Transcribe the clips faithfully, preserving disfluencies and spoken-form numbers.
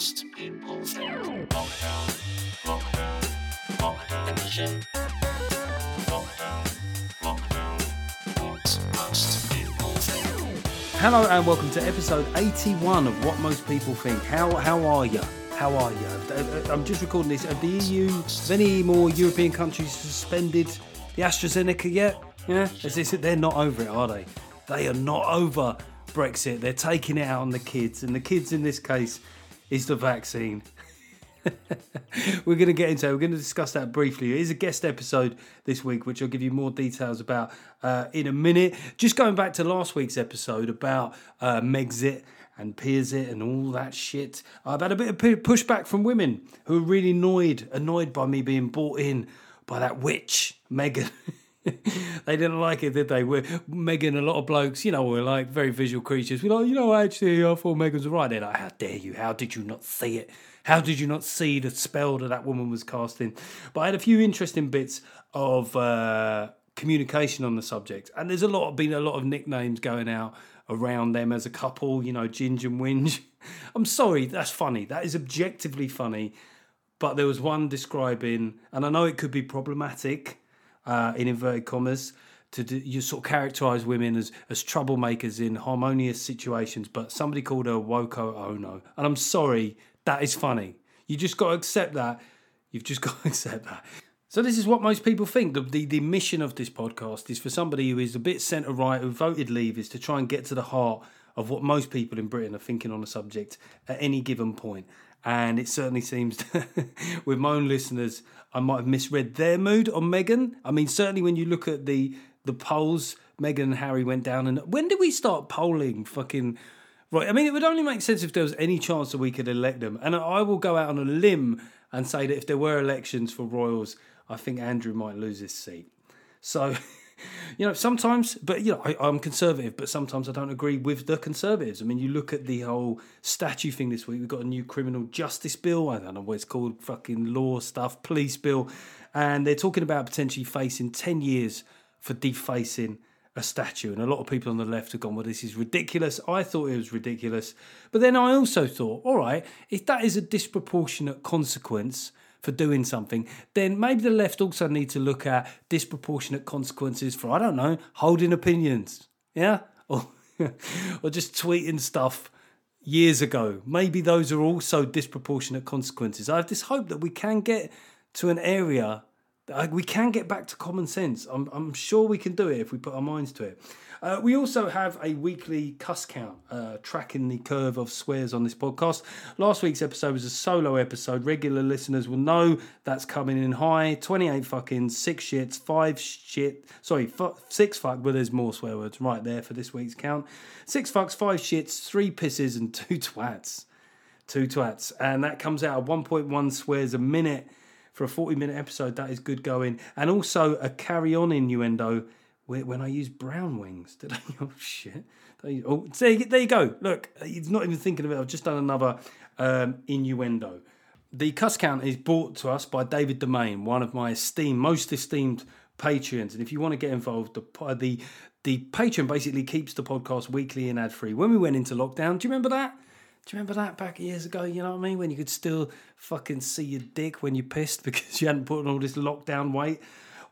most people think. Lockdown, lockdown, lockdown. Edition. Lockdown, lockdown, what most people think. Hello and welcome to episode eighty-one of What Most People Think. How how are you? How are you? I'm just recording this. Have the E U, have any more European countries suspended the AstraZeneca yet? Yeah, as they said, they're not over it, are they? They are not over Brexit. They're taking it out on the kids, and the kids in this case is the vaccine. We're going to get into it. We're going to discuss that briefly. It is a guest episode this week, which I'll give you more details about uh, in a minute. Just going back to last week's episode about uh, Megxit and Peerzit and all that shit. I've had a bit of pushback from women who are really annoyed, annoyed by me being brought in by that witch, Meghan. They didn't like it, did they? We're Meghan, a lot of blokes, you know, we're like very visual creatures. We're like, you know, actually, I thought Meghan was right. They're like, how dare you? How did you not see it? How did you not see the spell that that woman was casting? But I had a few interesting bits of uh, communication on the subject. And there's a lot of, been a lot of nicknames going out around them as a couple, you know, Ginge and Whinge. I'm sorry, that's funny. That is objectively funny. But there was one describing, and I know it could be problematic, Uh, in inverted commas, to do, you sort of characterise women as, as troublemakers in harmonious situations, but somebody called her Woko Ono. And I'm sorry, that is funny. You just got to accept that. You've just got to accept that. So this is what most people think. The, the, the mission of this podcast is for somebody who is a bit centre-right, who voted Leave, is to try and get to the heart of what most people in Britain are thinking on the subject at any given point. And it certainly seems, that with my own listeners, I might have misread their mood on Meghan. I mean, certainly when you look at the the polls, Meghan and Harry went down. And when did we start polling fucking... Right, I mean, it would only make sense if there was any chance that we could elect them. And I will go out on a limb and say that if there were elections for royals, I think Andrew might lose his seat. So... You know, sometimes, but, you know, I, I'm conservative, but sometimes I don't agree with the Conservatives. I mean, you look at the whole statue thing this week. We've got a new criminal justice bill. I don't know what it's called, fucking law stuff, police bill. And they're talking about potentially facing ten years for defacing a statue. And a lot of people on the left have gone, well, this is ridiculous. I thought it was ridiculous. But then I also thought, all right, if that is a disproportionate consequence for doing something, then maybe the left also need to look at disproportionate consequences for, I don't know, holding opinions, yeah? Or, or just tweeting stuff years ago. Maybe those are also disproportionate consequences. I have this hope that we can get to an area, we can get back to common sense. I'm, I'm sure we can do it if we put our minds to it. Uh, we also have a weekly cuss count, uh, tracking the curve of swears on this podcast. Last week's episode was a solo episode. Regular listeners will know that's coming in high. twenty-eight fucking, six shits, five shit, sorry, fu- six fuck, but there's more swear words right there for this week's count. Six fucks, five shits, three pisses and two twats. Two twats. And that comes out at one point one swears a minute for a forty-minute episode. That is good going. And also a carry-on innuendo when I use brown wings. Did I? Oh, shit. Oh, there you go. Look, he's not even thinking of it. I've just done another um, innuendo. The cuss count is brought to us by David Demain, one of my esteemed, most esteemed Patreons. And if you want to get involved, the the, the Patreon basically keeps the podcast weekly and ad-free. When we went into lockdown, do you remember that? Do you remember that back years ago, you know what I mean? When you could still fucking see your dick when you pissed because you hadn't put on all this lockdown weight.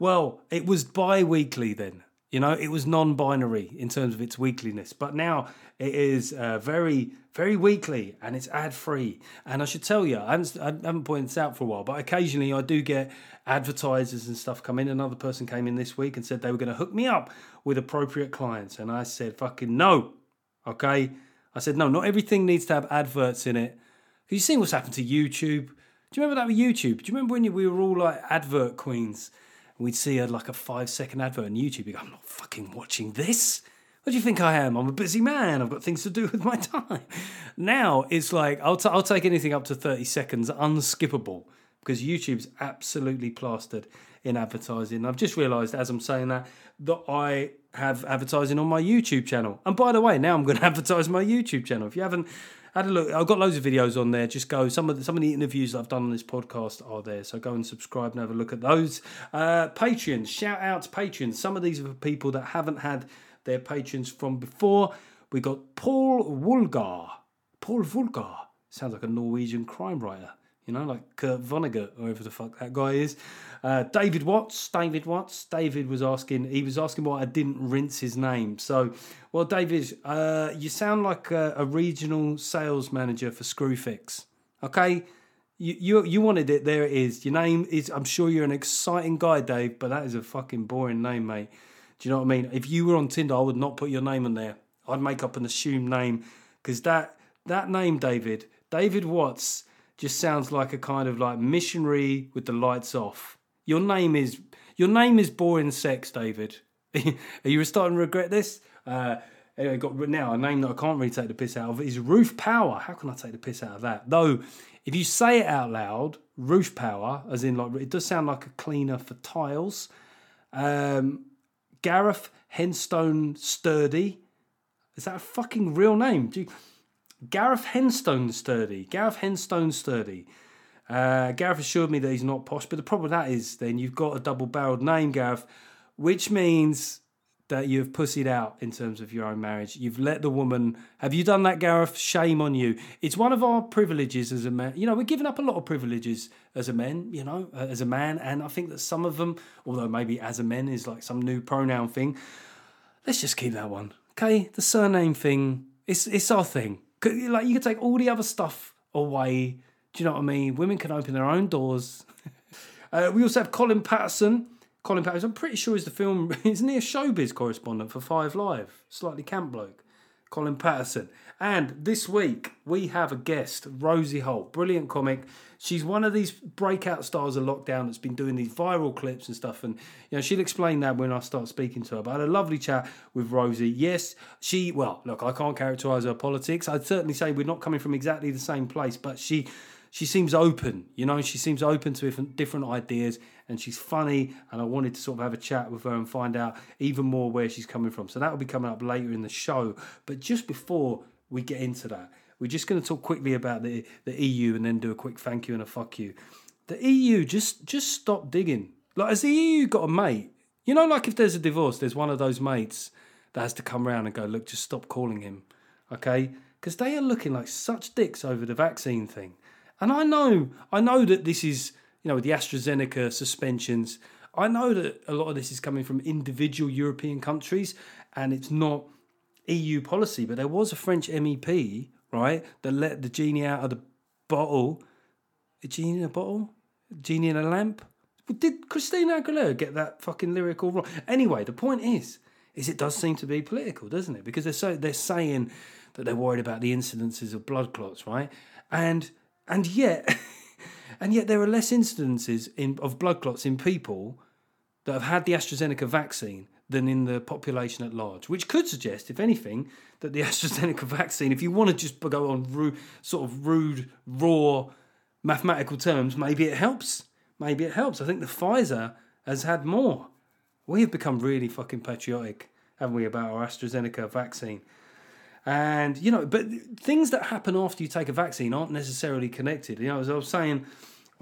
Well, it was bi-weekly then. You know, it was non-binary in terms of its weekliness. But now it is uh, very, very weekly and it's ad-free. And I should tell you, I haven't, I haven't pointed this out for a while, but occasionally I do get advertisers and stuff come in. Another person came in this week and said they were going to hook me up with appropriate clients. And I said, fucking no, okay? I said, no, not everything needs to have adverts in it. Have you seen what's happened to YouTube? Do you remember that with YouTube? Do you remember when you, we were all like advert queens? We'd see a, like a five-second advert on YouTube. You'd go, I'm not fucking watching this. What do you think I am? I'm a busy man. I've got things to do with my time. Now it's like, I'll, t- I'll take anything up to thirty seconds, unskippable, because YouTube's absolutely plastered in advertising. I've just realised as I'm saying that, that I have advertising on my YouTube channel. And by the way, now I'm going to advertise my YouTube channel. If you haven't had a look, I've got loads of videos on there. Just go, some of the, some of the interviews that I've done on this podcast are there. So go and subscribe and have a look at those. Uh, Patreons, shout out to Patreons. Some of these are for people that haven't had their patrons from before. We got Paul Woolgar. Paul Woolgar. sounds like a Norwegian crime writer, you know, like Kurt Vonnegut, or whoever the fuck that guy is. Uh, David Watts, David Watts, David was asking, he was asking why I didn't rinse his name. So, well, David, uh, you sound like a, a regional sales manager for Screwfix, okay? You, you you wanted it, there it is. Your name is, I'm sure you're an exciting guy, Dave, but that is a fucking boring name, mate. Do you know what I mean? If you were on Tinder, I would not put your name on there. I'd make up an assumed name, because that that name, David, David Watts, just sounds like a kind of like missionary with the lights off. Your name is your name is boring sex, David. Are you starting to regret this? Uh, anyway, got now a name that I can't really take the piss out of is Ruth Power. How can I take the piss out of that? Though, if you say it out loud, Roof Power, as in like, it does sound like a cleaner for tiles. Um, Gareth Henstone Sturdy. Is that a fucking real name? Do you... Gareth Henstone Sturdy. Gareth Henstone Sturdy. Uh, Gareth assured me that he's not posh, but the problem with that is then you've got a double-barreled name, Gareth, which means that you've pussied out in terms of your own marriage. You've let the woman... Have you done that, Gareth? Shame on you. It's one of our privileges as a man. You know, we're giving up a lot of privileges as a man, you know, as a man. And I think that some of them, although maybe as a man is like some new pronoun thing, let's just keep that one, okay? The surname thing, it's it's our thing. Like, you can take all the other stuff away. Do you know what I mean? Women can open their own doors. uh, we also have Colin Patterson... Colin Patterson, I'm pretty sure is the film, is near showbiz correspondent for Five Live. Slightly camp bloke, Colin Patterson. And this week, we have a guest, Rosie Holt, brilliant comic. She's one of these breakout stars of lockdown that's been doing these viral clips and stuff. And, you know, she'll explain that when I start speaking to her. But I had a lovely chat with Rosie. Yes, she, well, look, I can't characterise her politics. I'd certainly say we're not coming from exactly the same place, but she... She seems open, you know, she seems open to different ideas, and she's funny, and I wanted to sort of have a chat with her and find out even more where she's coming from. So that will be coming up later in the show. But just before we get into that, we're just going to talk quickly about the, the E U and then do a quick thank you and a fuck you. The E U, just just stop digging. Like, has the E U got a mate? You know, like if there's a divorce, there's one of those mates that has to come around and go, look, just stop calling him, okay? Because they are looking like such dicks over the vaccine thing. And I know, I know that this is, you know, with the AstraZeneca suspensions, I know that a lot of this is coming from individual European countries and it's not E U policy, but there was a French M E P, right, that let the genie out of the bottle. A genie in a bottle? A genie in a lamp? Did Christina Aguilera get that fucking lyric all wrong? Anyway, the point is, is it does seem to be political, doesn't it? Because they're, so, they're saying that they're worried about the incidences of blood clots, right? And... And yet, and yet there are less incidences in, of blood clots in people that have had the AstraZeneca vaccine than in the population at large, which could suggest, if anything, that the AstraZeneca vaccine, if you want to just go on rude, sort of rude, raw mathematical terms, maybe it helps. Maybe it helps. I think the Pfizer has had more. We have become really fucking patriotic, haven't we, about our AstraZeneca vaccine. And, you know, but things that happen after you take a vaccine aren't necessarily connected. You know, as I was saying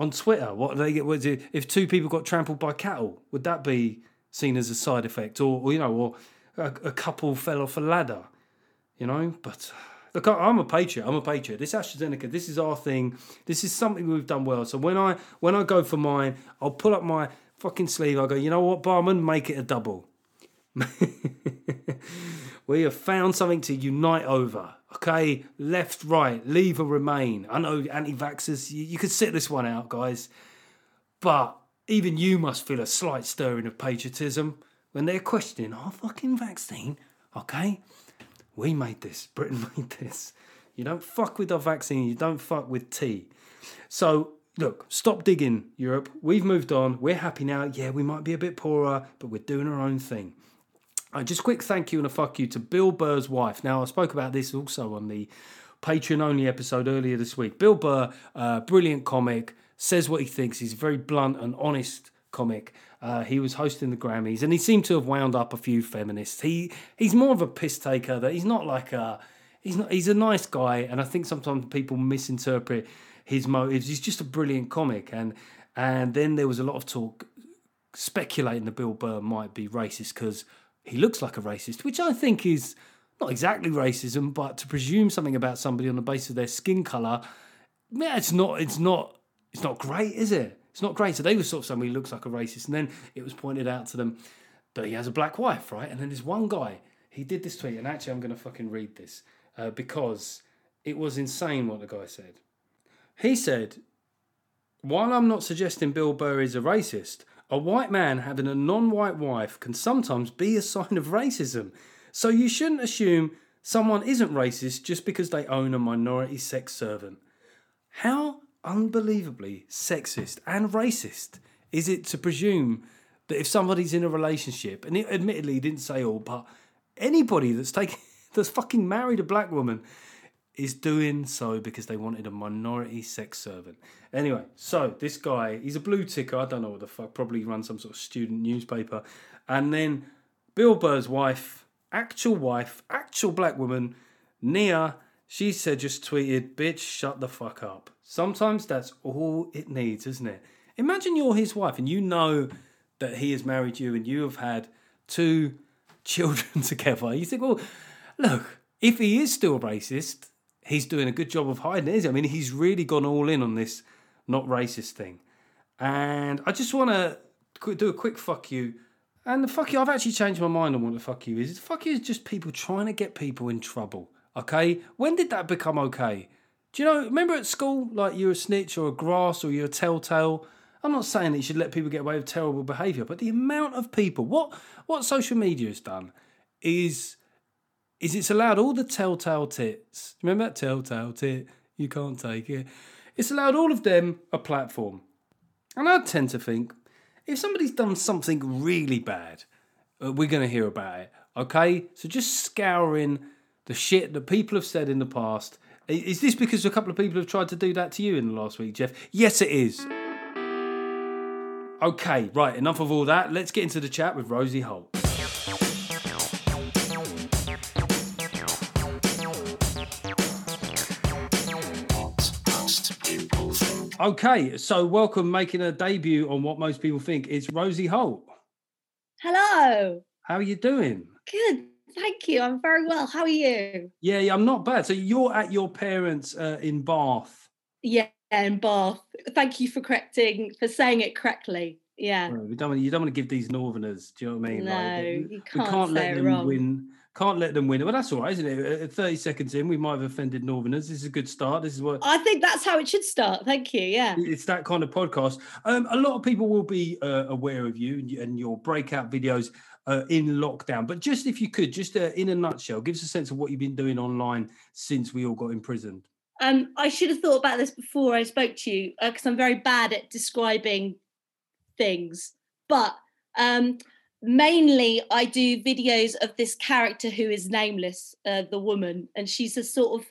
on Twitter, what they get, if two people got trampled by cattle, would that be seen as a side effect? Or, or you know, or a, a couple fell off a ladder, you know? But look, I'm a patriot. I'm a patriot. This AstraZeneca, this is our thing. This is something we've done well. So when I when I go for mine, I'll pull up my fucking sleeve. I'll go, you know what, barman, make it a double. We have found something to unite over, okay? Left, right, leave or remain. I know anti-vaxxers, you, you could sit this one out, guys. But even you must feel a slight stirring of patriotism when they're questioning our fucking vaccine, okay? We made this. Britain made this. You don't fuck with our vaccine. You don't fuck with tea. So, look, stop digging, Europe. We've moved on. We're happy now. Yeah, we might be a bit poorer, but we're doing our own thing. Uh, just quick thank you and a fuck you to Bill Burr's wife. Now, I spoke about this also on the Patreon-only episode earlier this week. Bill Burr, uh, brilliant comic, says what he thinks. He's a very blunt and honest comic. Uh, he was hosting the Grammys, and he seemed to have wound up a few feminists. He he's more of a piss taker. That he's not like a he's not he's a nice guy, and I think sometimes people misinterpret his motives. He's just a brilliant comic, and and then there was a lot of talk speculating that Bill Burr might be racist because he looks like a racist, which I think is not exactly racism, but to presume something about somebody on the basis of their skin colour yeah, it's not, it's not, it's not great, is it? It's not great. So they were sort of saying, well, he looks like a racist, and then it was pointed out to them that he has a black wife, right? And then there's one guy, he did this tweet, and actually I'm going to fucking read this uh, because it was insane what the guy said. He said, while I'm not suggesting Bill Burr is a racist, a white man having a non-white wife can sometimes be a sign of racism. So you shouldn't assume someone isn't racist just because they own a minority sex servant. How unbelievably sexist and racist is it to presume that if somebody's in a relationship, and it, admittedly he didn't say all, but anybody that's taking, that's fucking married a black woman is doing so because they wanted a minority sex servant. Anyway, so this guy, he's a blue ticker, I don't know what the fuck, probably runs some sort of student newspaper. And then Bill Burr's wife, actual wife, actual black woman, Nia, she said, just tweeted, bitch, shut the fuck up. Sometimes that's all it needs, isn't it? Imagine you're his wife and you know that he has married you and you have had two children together. You think, well, look, if he is still racist, he's doing a good job of hiding it, isn't he? I mean, he's really gone all in on this not racist thing. And I just want to do a quick fuck you. And the fuck you, I've actually changed my mind on what the fuck you is. The fuck you is just people trying to get people in trouble, okay? When did that become okay? Do you know, remember at school, like you're a snitch or a grass or you're a telltale? I'm not saying that you should let people get away with terrible behaviour, but the amount of people, what what social media has done is... is it's allowed all the telltale tits. Remember that telltale tit? You can't take it. It's allowed all of them a platform. And I tend to think, if somebody's done something really bad, uh, we're going to hear about it, okay? So just scouring the shit that people have said in the past. Is this because a couple of people have tried to do that to you in the last week, Geoff? Yes, it is. Okay, right, enough of all that. Let's get into the chat with Rosie Holt. Okay, so welcome, making a debut on What Most People Think. It's Rosie Holt. Hello. How are you doing? Good, thank you. I'm very well. How are you? Yeah, yeah I'm not bad. So you're at your parents' uh, in Bath. Yeah, in Bath. Thank you for correcting, for saying it correct. Yeah. Well, we don't, you don't want to give these northerners, do you know what I mean? No, like, you can't, we can't say let them wrong. win. Can't let them win. Well, that's all right, isn't it? thirty seconds in, we might have offended Northerners. This is a good start. This is what I think that's how it should start. Thank you. Yeah. It's that kind of podcast. Um, a lot of people will be uh, aware of you and your breakout videos uh, in lockdown. But just if you could, just uh, in a nutshell, give us a sense of what you've been doing online since we all got imprisoned. Um, I should have thought about this before I spoke to you because uh, I'm very bad at describing things. But... Um, mainly, I do videos of this character who is nameless, uh, the woman, and she's a sort of,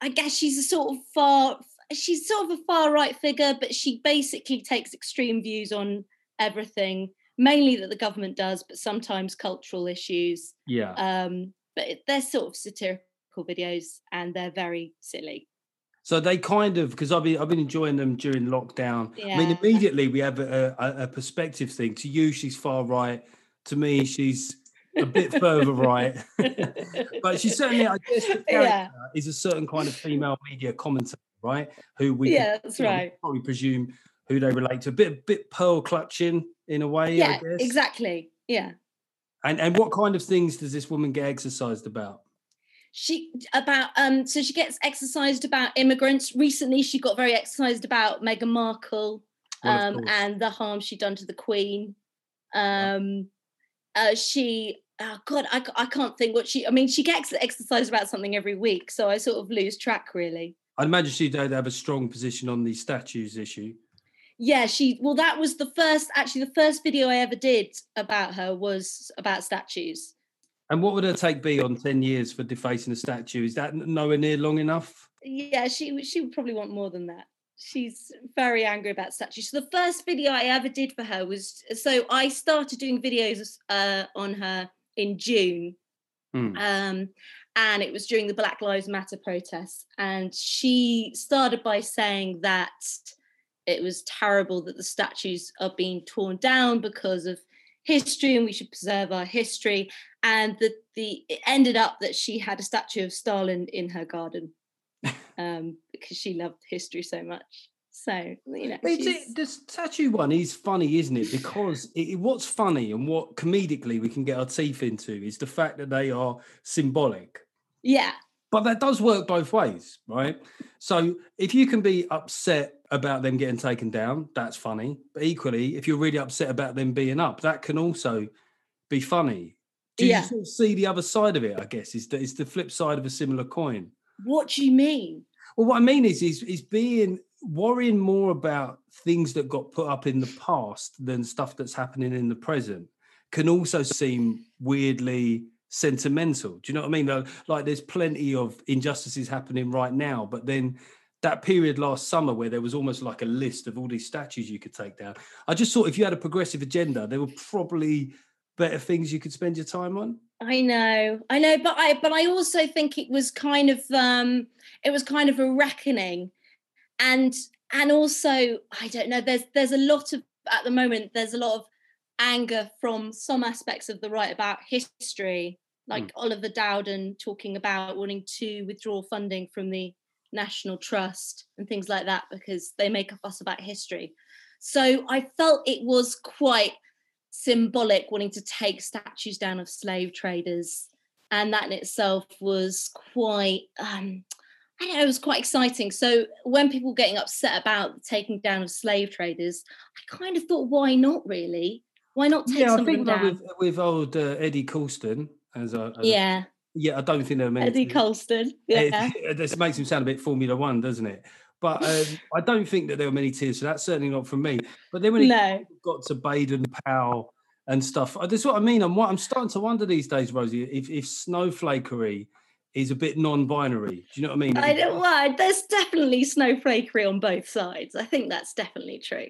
I guess she's a sort of far, she's sort of a far-right figure, but she basically takes extreme views on everything, mainly that the government does, but sometimes cultural issues. Yeah. Um, but it, they're sort of satirical videos, and they're very silly. So they kind of, because I've been, I've been enjoying them during lockdown. Yeah. I mean, immediately we have a, a, a perspective thing. To you, she's far-right. To me, she's a bit further right. But she's certainly, I guess, the character yeah. is a certain kind of female media commentator, right? Who we yeah, that's you know, right. probably presume who they relate to. A bit, a bit pearl clutching in a way, yeah, I guess. Exactly. Yeah. And and what kind of things does this woman get exercised about? She about um so she gets exercised about immigrants. Recently, she got very exercised about Meghan Markle well, um, and the harm she'd done to the Queen. Um. Yeah. Uh, she, oh God, I, I can't think what she, I mean, she gets exercise about something every week, so I sort of lose track, really. I'd imagine she'd have a strong position on the statues issue. Yeah, she, well, that was the first, actually, the first video I ever did about her was about statues. And what would her take be on ten years for defacing a statue? Is that nowhere near long enough? Yeah, she, she would probably want more than that. She's very angry about statues. So the first video I ever did for her was, so I started doing videos uh, on her in June. Mm. Um, and it was during the Black Lives Matter protests. And she started by saying that it was terrible that the statues are being torn down because of history and we should preserve our history. And that the, it ended up that she had a statue of Stalin in her garden. um, because she loved history so much. So, you know, it, the statue one is funny, isn't it? Because it, what's funny and what comedically we can get our teeth into is the fact that they are symbolic. Yeah. But that does work both ways, right? So if you can be upset about them getting taken down, that's funny. But equally, if you're really upset about them being up, that can also be funny. Do you yeah. sort of see the other side of it, I guess, is the, is the flip side of a similar coin. What do you mean? Well, what I mean is, is, is being... worrying more about things that got put up in the past than stuff that's happening in the present can also seem weirdly sentimental. Do you know what I mean? Like, there's plenty of injustices happening right now, but then that period last summer where there was almost like a list of all these statues you could take down, I just thought if you had a progressive agenda, there were probably better things you could spend your time on. I know, I know, but I but I also think it was kind of um, it was kind of a reckoning. And and also, I don't know, there's there's a lot of, at the moment, there's a lot of anger from some aspects of the right about history, like mm. Oliver Dowden talking about wanting to withdraw funding from the National Trust and things like that, because they make a fuss about history. So I felt it was quite symbolic, wanting to take statues down of slave traders. And that in itself was quite... Um, I don't know, it was quite exciting. So when people were getting upset about taking down of slave traders, I kind of thought, why not really? Why not take yeah, something down? Yeah, I think like with, with old uh, Eddie Colston. As a, as yeah. A, yeah, I don't think they're meant Eddie to, Colston, yeah. It, this makes him sound a bit Formula One, doesn't it? But um, I don't think that there were many tears, so that's certainly not from me. But then when it no. got to Baden-Powell and stuff, that's what I mean. I'm, I'm starting to wonder these days, Rosie, if, if snowflakery... is a bit non-binary. Do you know what I mean? I don't well, there's definitely snowflakery on both sides. I think that's definitely true.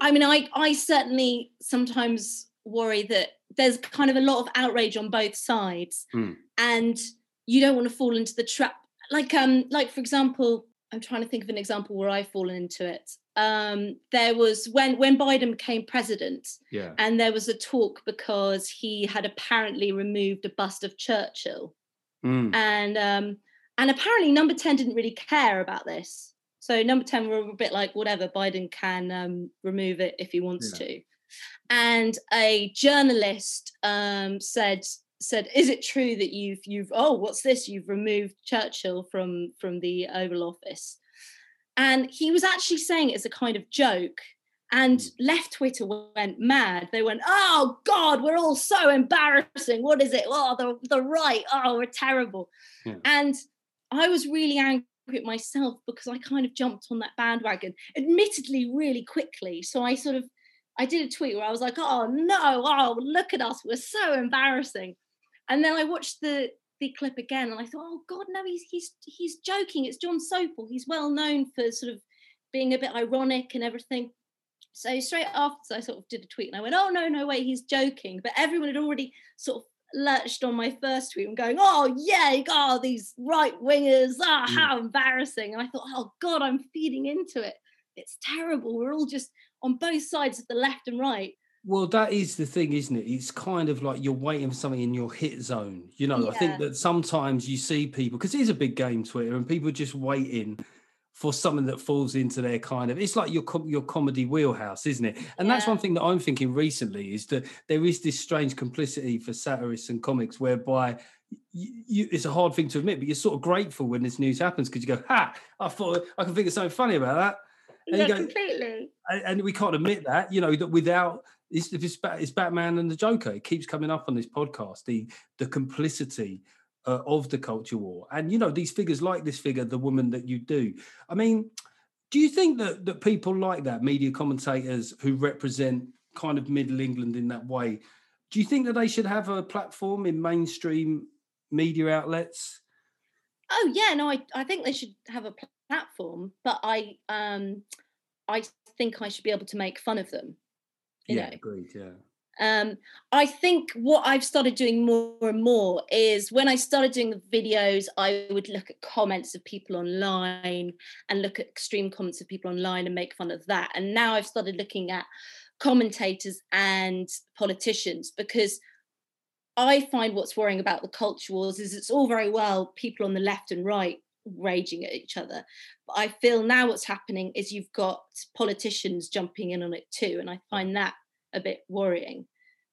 I mean, I, I certainly sometimes worry that there's kind of a lot of outrage on both sides, mm. and you don't want to fall into the trap. Like, um, like for example, I'm trying to think of an example where I've fallen into it. Um, there was when, when Biden became president, yeah. and there was a talk because he had apparently removed a bust of Churchill, mm. and um, and apparently Number ten didn't really care about this. So Number ten were a bit like, whatever, Biden can um, remove it if he wants yeah. to. And a journalist um, said said, "Is it true that you've you've oh what's this? You've removed Churchill from from the Oval Office?" And he was actually saying it as a kind of joke, and left Twitter went mad. They went, oh God, we're all so embarrassing. What is it? Oh, the, the right, oh, we're terrible. Yeah. And I was really angry at myself because I kind of jumped on that bandwagon, admittedly really quickly. So I sort of, I did a tweet where I was like, oh no, oh, look at us, we're so embarrassing. And then I watched the, the clip again, and I thought, oh God, no, he's he's he's joking. It's John Sopel. He's well known for sort of being a bit ironic and everything. So straight after, I sort of did a tweet, and I went, oh no, no way, he's joking. But everyone had already sort of lurched on my first tweet and going, oh yeah, oh these right wingers, ah, oh, how embarrassing. And I thought, oh God, I'm feeding into it. It's terrible. We're all just on both sides of the left and right. Well, that is the thing, isn't it? It's kind of like you're waiting for something in your hit zone. You know, yeah. I think that sometimes you see people, because it is a big game, Twitter, and people are just waiting for something that falls into their kind of, it's like your your comedy wheelhouse, isn't it? And yeah. that's one thing that I'm thinking recently is that there is this strange complicity for satirists and comics whereby you, you, it's a hard thing to admit, but you're sort of grateful when this news happens because you go, ha, I thought I can think of something funny about that. And yeah, go, completely. And we can't admit that, you know, that without... It's, it's Batman and the Joker. It keeps coming up on this podcast, the the complicity uh, of the culture war. And, you know, these figures like this figure, the woman that you do. I mean, do you think that, that people like that, media commentators who represent kind of middle England in that way, do you think that they should have a platform in mainstream media outlets? Oh, yeah, no, I, I think they should have a platform, but I um, I think I should be able to make fun of them. You yeah, know. Agreed, yeah. Um, I think what I've started doing more and more is when I started doing the videos, I would look at comments of people online and look at extreme comments of people online and make fun of that. And now I've started looking at commentators and politicians because I find what's worrying about the culture wars is it's all very well people on the left and right raging at each other, but I feel now what's happening is you've got politicians jumping in on it too, and I find that a bit worrying,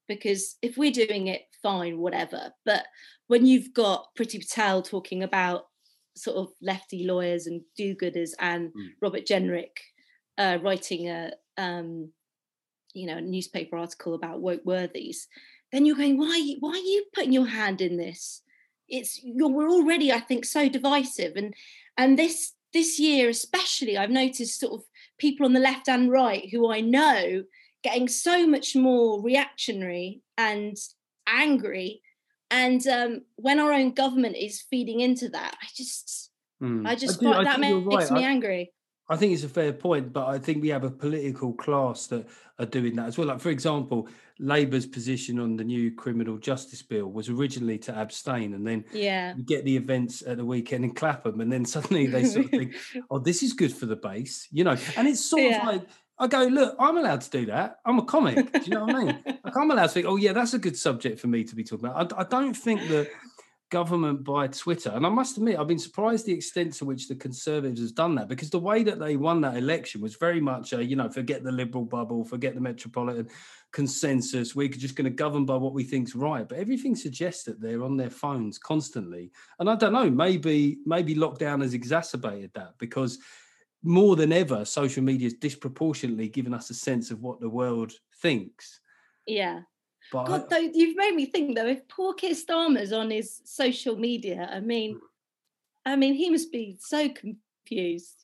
because if we're doing it, fine, whatever, but when you've got Priti Patel talking about sort of lefty lawyers and do-gooders, and mm. Robert Jenrick uh, writing a um, you know a newspaper article about woke worthies, then you're going, why, why are you putting your hand in this? It's you're, we're already, I think, so divisive. And and this this year especially, I've noticed sort of people on the left and right who I know getting so much more reactionary and angry. And um, when our own government is feeding into that, I just, mm. I just I do, I that makes right. me I, angry. I think it's a fair point, but I think we have a political class that are doing that as well. Like, for example, Labour's position on the new criminal justice bill was originally to abstain, and then yeah. you get the events at the weekend in Clapham, and then suddenly they sort of think, oh, this is good for the base, you know. And it's sort yeah. of like, I go, look, I'm allowed to do that. I'm a comic. Do you know what I mean? Like, I'm allowed to think, oh, yeah, that's a good subject for me to be talking about. I, I don't think that government by Twitter, and I must admit, I've been surprised the extent to which the Conservatives has done that, because the way that they won that election was very much a, you know, forget the Liberal bubble, forget the Metropolitan consensus. We're just going to govern by what we think's right. But everything suggests that they're on their phones constantly. And I don't know, maybe maybe lockdown has exacerbated that, because more than ever, social media has disproportionately given us a sense of what the world thinks. Yeah. But God, I, though, you've made me think, though, if poor Keir Starmer's on his social media, I mean, I mean, he must be so confused.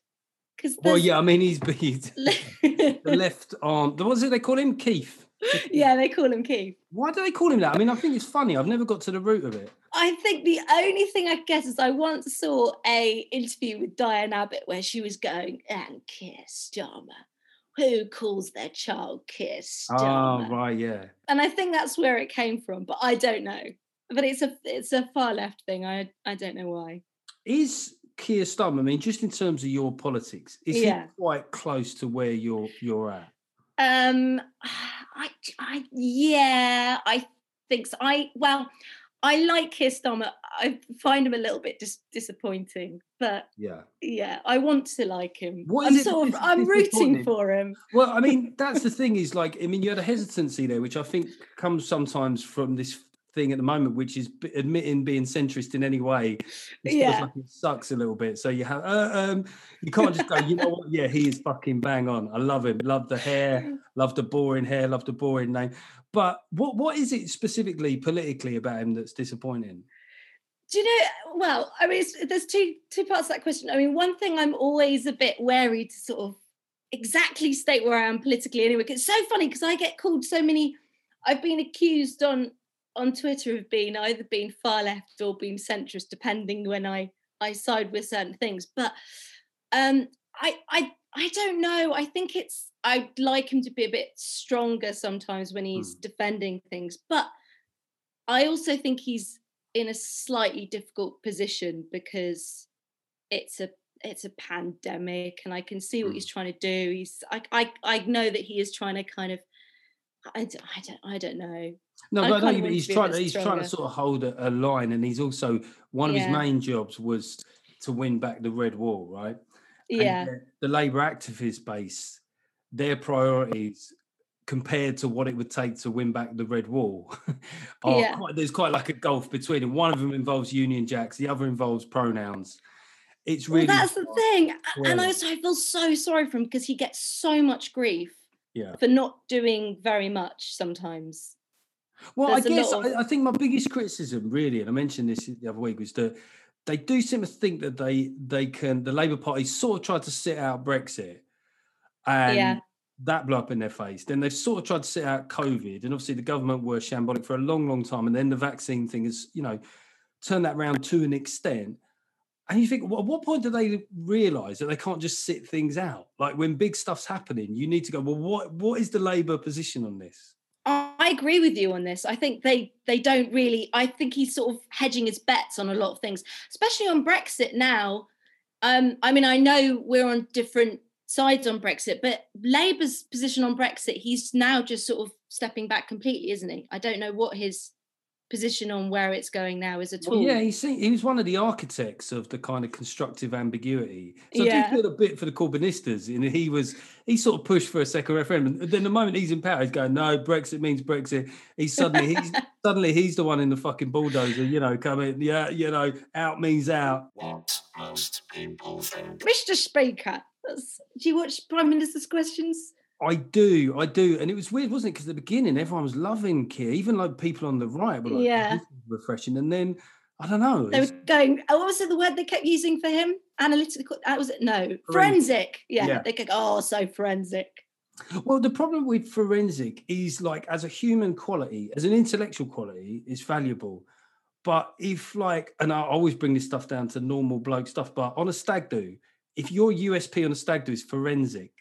Because well, yeah, I mean, he's been the left arm. What is it they call him? Keith. Yeah, they call him Keith. Why do they call him that? I mean, I think it's funny. I've never got to the root of it. I think the only thing I guess is I once saw a interview with Diane Abbott where she was going, and Keir Starmer, who calls their child Keir Starmer? Oh, right, yeah. And I think that's where it came from, but I don't know. But it's a it's a far left thing. I I don't know why. Is Keir Starmer, I mean, just in terms of your politics, is yeah. he quite close to where you're you're at? Um, I, I yeah, I think so. I well. I like Keir Starmer. I find him a little bit dis- disappointing, but yeah, yeah, I want to like him. What I'm sort of, I'm rooting for him. Well, I mean, that's the thing is like, I mean, you had a hesitancy there, which I think comes sometimes from this thing at the moment, which is admitting being centrist in any way. It yeah. feels like it sucks a little bit. So you have, uh, um, you can't just go, you know what? Yeah, he is fucking bang on. I love him. Love the hair. Love the boring hair. Love the boring name. But what what is it specifically politically about him that's disappointing? Do you know, well, I mean, it's, there's two two parts to that question. I mean, one thing I'm always a bit wary to sort of exactly state where I am politically anyway. It's so funny because I get called so many, I've been accused on, on Twitter of being either being far left or being centrist, depending when I, I side with certain things. But um, I I I don't know. I think it's, I'd like him to be a bit stronger sometimes when he's mm. defending things. But I also think he's in a slightly difficult position because it's a it's a pandemic, and I can see what mm. he's trying to do. He's I, I I know that he is trying to kind of I don't I don't, I don't know. No, I no, no he's trying he's stronger. trying to sort of hold a, a line, and he's also one of yeah. his main jobs was to win back the Red Wall, right? Yeah. And the, the Labour activist base, their priorities compared to what it would take to win back the Red Wall are yeah. quite, there's quite like a gulf between them. One of them involves Union Jacks, the other involves pronouns. It's really well, that's the thing. Well, and also I feel so sorry for him because he gets so much grief yeah. for not doing very much sometimes. Well, there's I guess of- I, I think my biggest criticism really, and I mentioned this the other week, was that they do seem to think that they they can, the Labour Party sort of tried to sit out Brexit. And yeah. that blew up in their face. Then they've sort of tried to sit out COVID. And obviously the government were shambolic for a long, long time. And then the vaccine thing has, you know, turned that round to an extent. And you think, well, at what point do they realise that they can't just sit things out? Like when big stuff's happening, you need to go, well, what what is the Labour position on this? I agree with you on this. I think they they don't really, I think he's sort of hedging his bets on a lot of things, especially on Brexit now. Um, I mean, I know we're on different sides on Brexit, but Labour's position on Brexit, he's now just sort of stepping back completely, isn't he? I don't know what his position on where it's going now is at all. Well, yeah, he, see, he was one of the architects of the kind of constructive ambiguity. So yeah. I do feel a bit for the Corbynistas, and he was he sort of pushed for a second referendum. And then the moment he's in power, he's going, no, Brexit means Brexit. He's suddenly he's suddenly he's the one in the fucking bulldozer, you know, coming, yeah, you know, out means out. What most people think. Mister Speaker, that's, do you watch Prime Minister's Questions? I do, I do. And it was weird, wasn't it? Because at the beginning, everyone was loving Keir, even like people on the right were like, yeah. This is refreshing. And then, I don't know. They were going, oh, what was the word they kept using for him? Analytical, that was it? No, forensic. forensic. Yeah, yeah, they kept, oh, so forensic. Well, the problem with forensic is like, as a human quality, as an intellectual quality, is valuable. But if like, and I always bring this stuff down to normal bloke stuff, but on a stag do, if your U S P on a stag do is forensic,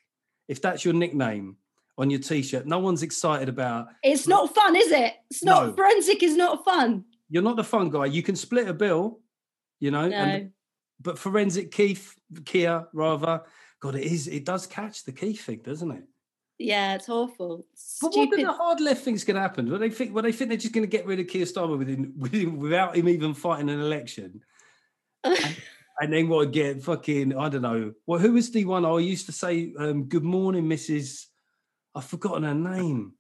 if that's your nickname on your T-shirt, no one's excited about... It's not fun, is it? It's not no. Forensic is not fun. You're not the fun guy. You can split a bill, you know? No. And, but forensic Keith, Keir, rather, God, it is. It does catch the Keith thing, doesn't it? Yeah, it's awful. It's but stupid. What do the hard left think's going to happen? Well, they think, well, they think they're just going to get rid of Keir Starmer within, within, without him even fighting an election. And then what again? Fucking, I don't know. Well, who was the one I used to say, um, good morning, Missus I've forgotten her name.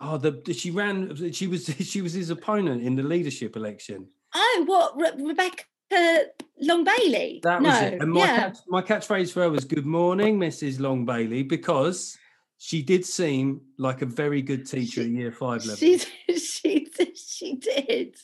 Oh, the, the she ran, she was she was his opponent in the leadership election. Oh, what, Re- Rebecca Long-Bailey? That no. was it. And my, yeah. catch, my catchphrase for her was, good morning, Missus Long-Bailey, because she did seem like a very good teacher she, at year five level. She, she, she did.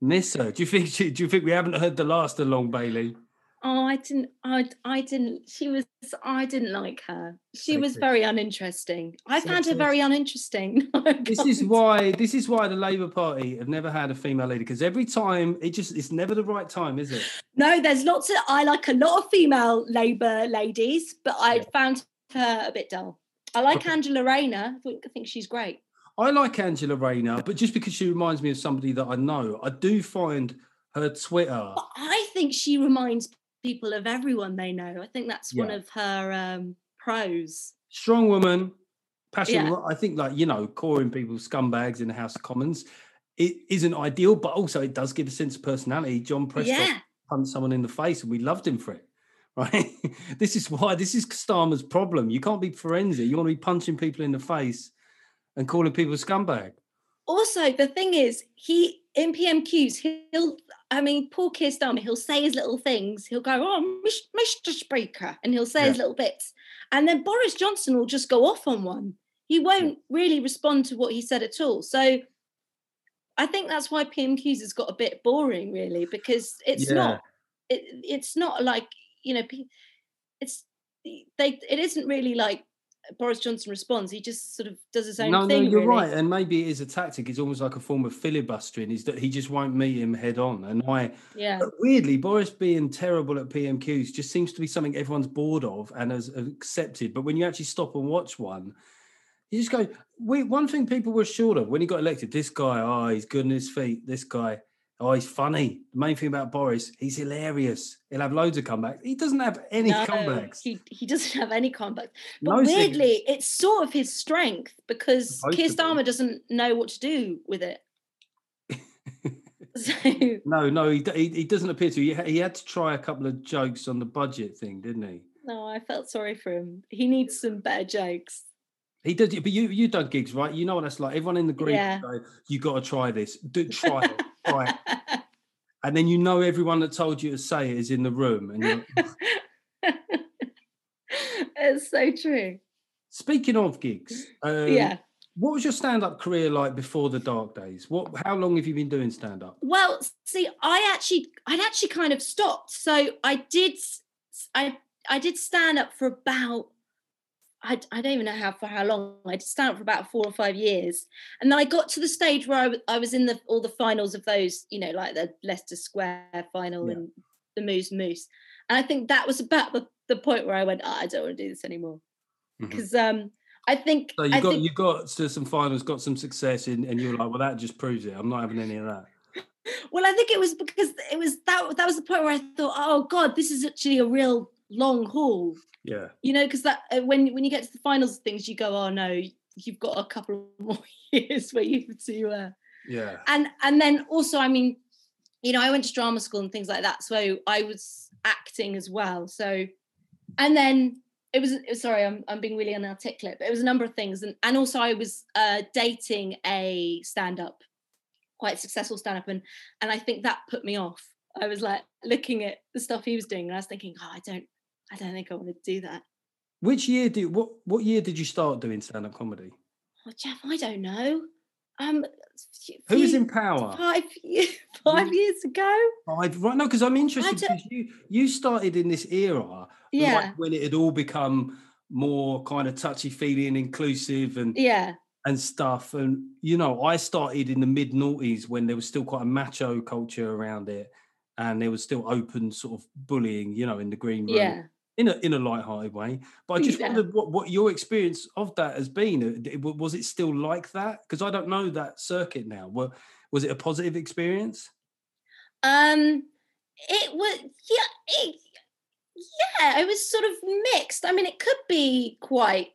Miss her. Do you think? She, do you think we haven't heard the last of Long Bailey? Oh, I didn't. I, I didn't. She was. I didn't like her. She was very uninteresting. I found her very uninteresting. This is why. This is why the Labour Party have never had a female leader, because every time it just. It's never the right time, is it? No, there's lots of. I like a lot of female Labour ladies, but I yeah. found her a bit dull. I like Angela Rayner. I think, I think she's great. I like Angela Rayner, but just because she reminds me of somebody that I know, I do find her Twitter. But I think she reminds people of everyone they know. I think that's yeah. one of her um, pros. Strong woman, passionate. Yeah. I think, like, you know, calling people scumbags in the House of Commons, it isn't ideal, but also it does give a sense of personality. John Preston yeah. punched someone in the face, and we loved him for it. Right? This is why. This is Starmer's problem. You can't be forensic. You want to be punching people in the face and calling people scumbag. Also, the thing is, he in P M Qs, he'll, I mean, poor Keir Starmer, he'll say his little things. He'll go, oh, Mister Speaker, and he'll say yeah. his little bits. And then Boris Johnson will just go off on one. He won't yeah. really respond to what he said at all. So I think that's why P M Qs has got a bit boring, really, because it's yeah. not, it, it's not like, you know, it's, they, it isn't really like, Boris Johnson responds. He just sort of does his own no, thing. No, you're really. right. And maybe it is a tactic. It's almost like a form of filibustering, is that he just won't meet him head on. And I, yeah. But weirdly, Boris being terrible at P M Qs just seems to be something everyone's bored of and has accepted. But when you actually stop and watch one, you just go, wait, one thing people were sure of when he got elected, this guy, oh, he's good on his feet. This guy, oh, he's funny. The main thing about Boris, he's hilarious. He'll have loads of comebacks. He doesn't have any no, comebacks. He, he doesn't have any comebacks. But no weirdly, things. It's sort of his strength, because Keir Starmer doesn't know what to do with it. so No, no, he, he, he doesn't appear to. He, he had to try a couple of jokes on the budget thing, didn't he? No, I felt sorry for him. He needs some better jokes. He did, but you, you done gigs, right? You know what that's like. Everyone in the group, yeah. goes, you got to try this. Do, try it. Right. And then you know everyone that told you to say it is in the room. And you're... It's so true. Speaking of gigs, um, yeah. what was your stand-up career like before the dark days? What? How long have you been doing stand-up? Well, see, I actually, I'd actually kind of stopped. So I did, I, I did stand-up for about, I, I don't even know how for how long. I did stand up for about four or five years, and then I got to the stage where I, w- I was in the all the finals of those, you know, like the Leicester Square final yeah. and the Moose Moose, and I think that was about the, the point where I went, oh, I don't want to do this anymore, because mm-hmm. um, I think so you I got think, you got to some finals, got some success, in, and you were like, well, that just proves it. I'm not having any of that. Well, I think it was because it was that that was the point where I thought, oh God, this is actually a real long haul. Yeah, you know, because that uh, when when you get to the finals of things, you go, oh no, you've got a couple more years where you have to uh, Yeah. And and then also, I mean, you know, I went to drama school and things like that. So I was acting as well. So, and then it was, sorry, I'm I'm being really unarticulate, but it was a number of things. And, and also I was uh, dating a stand-up, quite successful stand-up. And, and I think that put me off. I was like looking at the stuff he was doing and I was thinking, oh, I don't, I don't think I want to do that. Which year do what? What year did you start doing stand-up comedy? Oh, Geoff, I don't know. Um, few, Who was in power? Five, five years ago. Five, right? No, because I'm interested because you you started in this era, yeah, like when it had all become more kind of touchy-feely and inclusive, and yeah, and stuff. And you know, I started in the mid noughties when there was still quite a macho culture around it, and there was still open sort of bullying, you know, in the green room. Yeah. In a in a light-hearted way, but I just yeah. wondered what, what your experience of that has been. Was it still like that? Because I don't know that circuit now. What, was it a positive experience? Um, it was yeah, it, yeah. It was sort of mixed. I mean, it could be quite.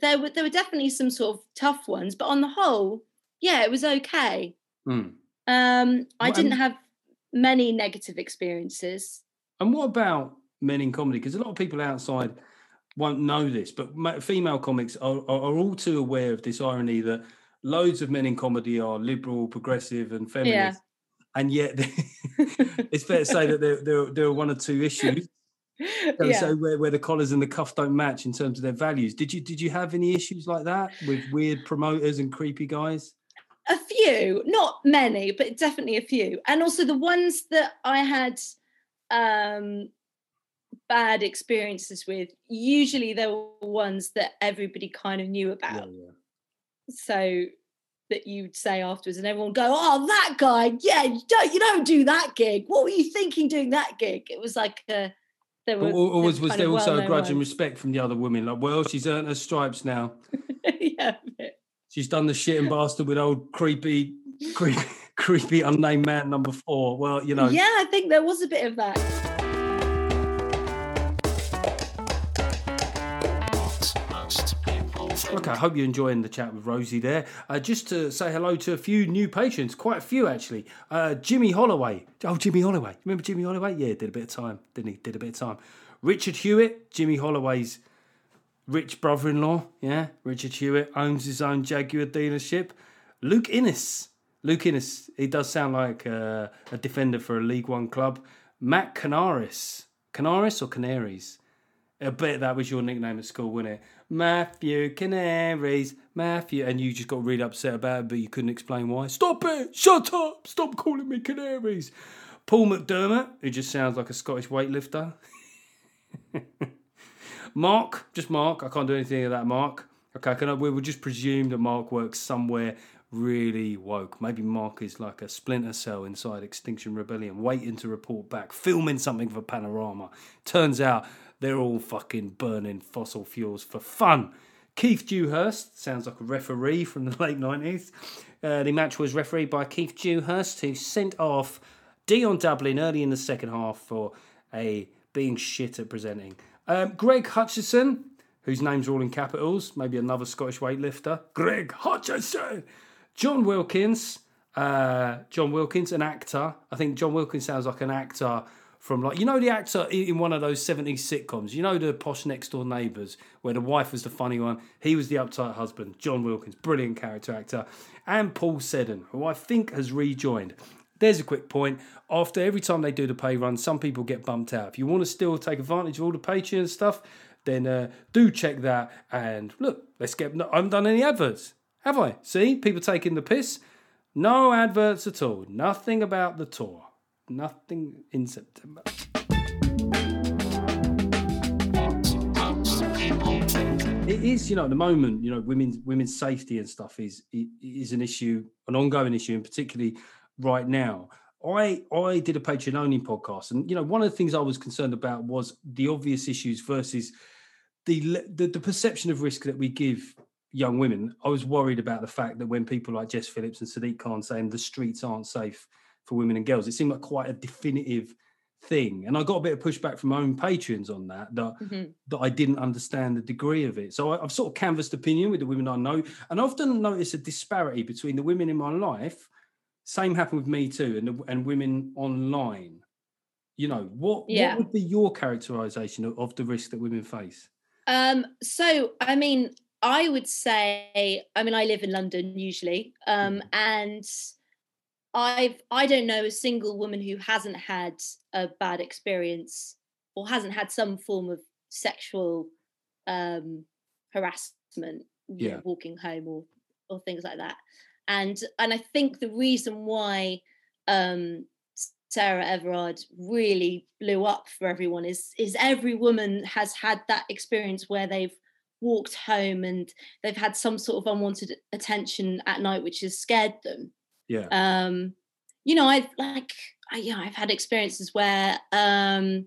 There were there were definitely some sort of tough ones, but on the whole, yeah, it was okay. Mm. Um, I well, didn't and, have many negative experiences. And what about men in comedy? Because a lot of people outside won't know this, but female comics are, are, are all too aware of this irony that loads of men in comedy are liberal, progressive, and feminist, yeah. and yet they, it's fair to say that there, there, there are one or two issues. So, yeah. so where, where the collars and the cuff don't match in terms of their values. Did you did you have any issues like that with weird promoters and creepy guys? A few, not many, but definitely a few. And also the ones that I had. Um, bad experiences with, usually there were ones that everybody kind of knew about, yeah, yeah. so that you'd say afterwards and everyone would go, oh, that guy, yeah, you don't you don't do that gig, what were you thinking doing that gig? It was like uh there were always was there also a grudge and respect from the other women, like, well, she's earned her stripes now. Yeah, she's done the shit and bastard with old creepy creepy creepy unnamed man number four. Well, you know, yeah, I think there was a bit of that. Okay, I hope you're enjoying the chat with Rosie there. Uh, just to say hello to a few new patrons, quite a few actually. Uh, Jimmy Holloway. Oh, Jimmy Holloway. Remember Jimmy Holloway? Yeah, did a bit of time, didn't he? Did a bit of time. Richard Hewitt, Jimmy Holloway's rich brother-in-law. Yeah, Richard Hewitt owns his own Jaguar dealership. Luke Innes. Luke Innes. He does sound like uh, a defender for a League One club. Matt Canaris. Canaris or Canaries? I bet that was your nickname at school, wasn't it? Matthew Canaries, Matthew. And you just got really upset about it, but you couldn't explain why. Stop it! Shut up! Stop calling me Canaries. Paul McDermott, who just sounds like a Scottish weightlifter. Mark, just Mark. I can't do anything of that, Mark. Okay, can I, we will just presume that Mark works somewhere really woke. Maybe Mark is like a splinter cell inside Extinction Rebellion, waiting to report back, filming something for Panorama. Turns out they're all fucking burning fossil fuels for fun. Keith Dewhurst, sounds like a referee from the late nineties. Uh, the match was refereed by Keith Dewhurst, who sent off Dion Dublin early in the second half for a being shit at presenting. Um, Greg Hutchison, whose names are all in capitals, maybe another Scottish weightlifter. Greg Hutchison! John Wilkins, uh, John Wilkins, an actor. I think John Wilkins sounds like an actor from, like, you know, the actor in one of those seventies sitcoms, you know, the posh next door neighbours, where the wife was the funny one, he was the uptight husband. John Wilkins, brilliant character actor. And Paul Seddon, who I think has rejoined. There's a quick point. After every time they do the pay run, some people get bumped out. If you want to still take advantage of all the Patreon stuff, then uh, do check that. And look, let's get, no, I haven't done any adverts, have I? See, people taking the piss. No adverts at all. Nothing about the tour. Nothing in September. It is, you know, at the moment, you know, women's women's safety and stuff is is an issue, an ongoing issue, and particularly right now. I I did a Patreon only podcast, and you know, one of the things I was concerned about was the obvious issues versus the the, the perception of risk that we give young women. I was worried about the fact that when people like Jess Phillips and Sadiq Khan saying the streets aren't safe for women and girls, it seemed like quite a definitive thing. And I got a bit of pushback from my own patrons on that, that, mm-hmm. that I didn't understand the degree of it. So I, I've sort of canvassed opinion with the women I know, and I often notice a disparity between the women in my life. Same happened with me too, and, and women online. You know, what, yeah. what would be your characterisation of, of the risk that women face? Um, so, I mean, I would say, I mean, I live in London usually, um, and I've, I don't know a single woman who hasn't had a bad experience or hasn't had some form of sexual um, harassment, yeah. you know, walking home or, or things like that. And, and I think the reason why um, Sarah Everard really blew up for everyone is, is every woman has had that experience where they've walked home and they've had some sort of unwanted attention at night, which has scared them. Yeah. Um, you know, I've like, I, yeah, I've had experiences where, um,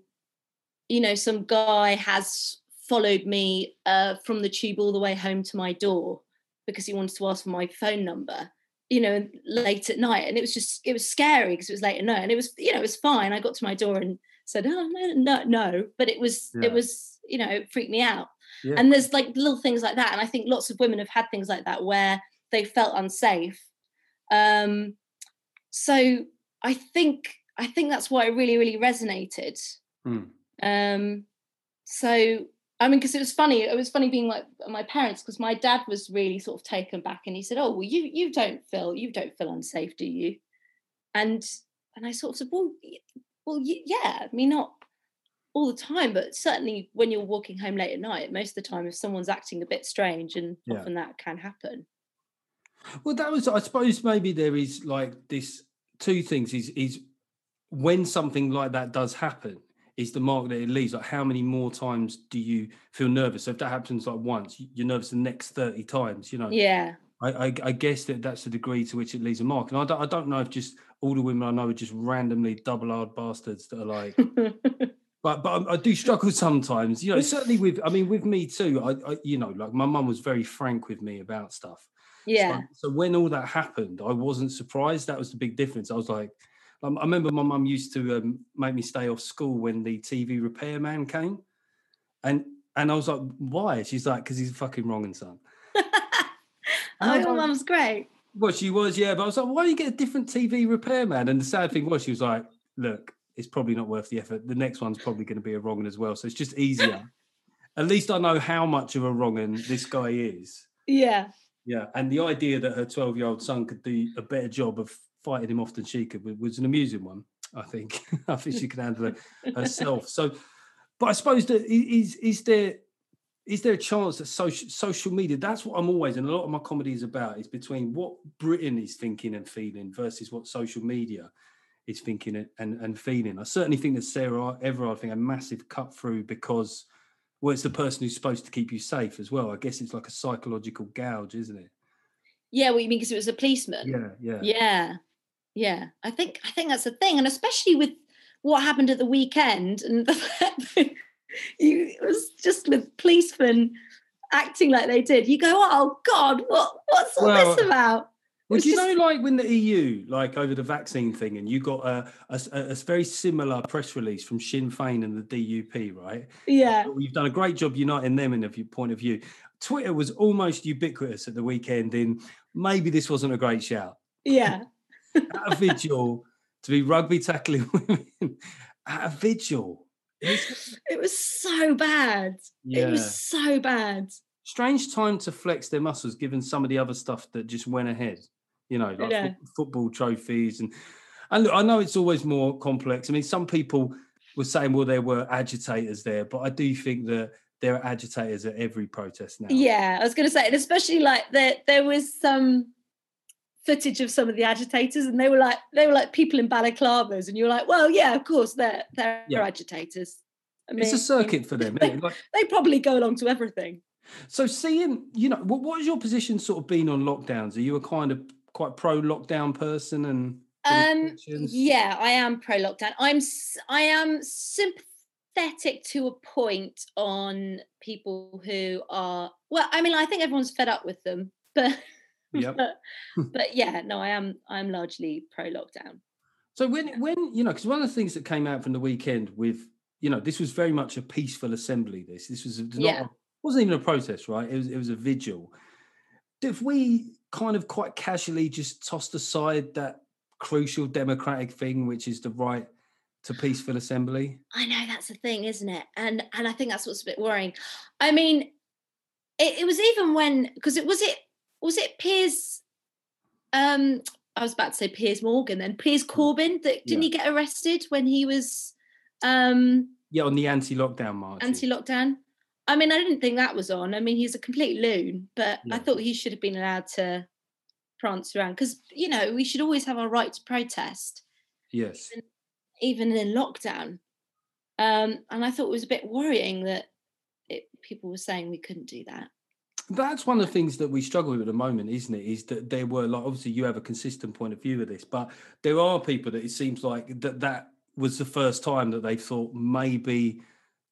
you know, some guy has followed me uh, from the tube all the way home to my door because he wanted to ask for my phone number, you know, late at night. And it was just, it was scary because it was late at night, and it was, you know, it was fine. I got to my door and said, oh, no, no, no. But it was, yeah. it was, you know, it freaked me out. Yeah. And there's like little things like that. And I think lots of women have had things like that where they felt unsafe. Um, so I think, I think that's why it really, really resonated. Mm. Um, so, I mean, because it was funny. It was funny being like my parents, because my dad was really sort of taken back, and he said, "Oh, well, you you don't feel you don't feel unsafe, do you?" And and I sort of said, "Well, well, yeah. I mean, not all the time, but certainly when you're walking home late at night, most of the time, if someone's acting a bit strange, and yeah. often that can happen." Well, that was, I suppose, maybe there is like this two things: is is when something like that does happen, is the mark that it leaves. Like, how many more times do you feel nervous? So if that happens like once, you're nervous the next thirty times, you know? Yeah. I, I, I guess that that's the degree to which it leaves a mark. And I don't, I don't know if just all the women I know are just randomly double-hard bastards that are like... but but I, I do struggle sometimes, you know, certainly with, I mean, with me too, I, I you know, like my mum was very frank with me about stuff. Yeah. So, so when all that happened, I wasn't surprised. That was the big difference. I was like... I remember my mum used to um, make me stay off school when the T V repairman came, and and I was like, "Why?" She's like, "Because he's a fucking wrong and son." Oh, your mum's great. Well, she was, yeah. But I was like, "Why do you get a different T V repairman?" And the sad thing was, she was like, "Look, it's probably not worth the effort. The next one's probably going to be a wrong 'un as well, so it's just easier." At least I know how much of a wrong 'un this guy is. Yeah. Yeah, and the idea that her twelve-year-old son could do a better job of fighting him off than she could was an amusing one, I think. I think she can handle it herself. So, but I suppose that is is there is there a chance that social social media? That's what I'm always, and a lot of my comedy is about, is between what Britain is thinking and feeling versus what social media is thinking and and, and feeling. I certainly think that Sarah Everard, I think, a massive cut through because, well, it's the person who's supposed to keep you safe as well. I guess it's like a psychological gouge, isn't it? Yeah, what you mean? Because it was a policeman. Yeah, yeah, yeah. Yeah, I think I think that's the thing, and especially with what happened at the weekend, and the fact that you, it was just with policemen acting like they did. You go, oh God, what what's all well, this about? Well, do you just... know, like when the E U, like over the vaccine thing, and you got a, a, a very similar press release from Sinn Féin and the D U P, right? Yeah, you've done a great job uniting them in your point of view. Twitter was almost ubiquitous at the weekend. In maybe this wasn't a great shout. Yeah. At a vigil, to be rugby tackling women at a vigil. It was so bad. Yeah. It was so bad. Strange time to flex their muscles, given some of the other stuff that just went ahead. You know, like yeah. f- football trophies and and look, I know it's always more complex. I mean, some people were saying, well, there were agitators there, but I do think that there are agitators at every protest now. Yeah, I was going to say, and especially like there there was some footage of some of the agitators, and they were like they were like people in balaclavas, and you were like, well, yeah, of course they're they're yeah. agitators. I mean, it's a circuit for them. They, like, they probably go along to everything. So, seeing, you know, what what has your position sort of been on lockdowns? Are you a kind of quite pro lockdown person? And um, yeah, I am pro lockdown. I'm I am sympathetic to a point on people who are, well, I mean, I think everyone's fed up with them, but. Yep. but, but yeah, no, I am I'm largely pro-lockdown. So when, when you know, because one of the things that came out from the weekend with, you know, this was very much a peaceful assembly. This, this was not, yeah. it wasn't even a protest, right? It was, it was a vigil. If we kind of quite casually just tossed aside that crucial democratic thing, which is the right to peaceful assembly. I know, that's the thing, isn't it? And and I think that's what's a bit worrying. I mean, it, it was even when, because it was it was it Piers. Um, I was about to say Piers Morgan, then Piers Corbyn. That didn't yeah. he get arrested when he was? Um, yeah, on the anti-lockdown march. Anti-lockdown. I mean, I didn't think that was on. I mean, he's a complete loon, but yeah. I thought he should have been allowed to prance around because, you know, we should always have our right to protest. Yes. Even even in lockdown. Um, and I thought it was a bit worrying that it, people were saying we couldn't do that. That's one of the things that we struggle with at the moment, isn't it? Is that there were, like, obviously you have a consistent point of view of this, but there are people that it seems like that that was the first time that they thought maybe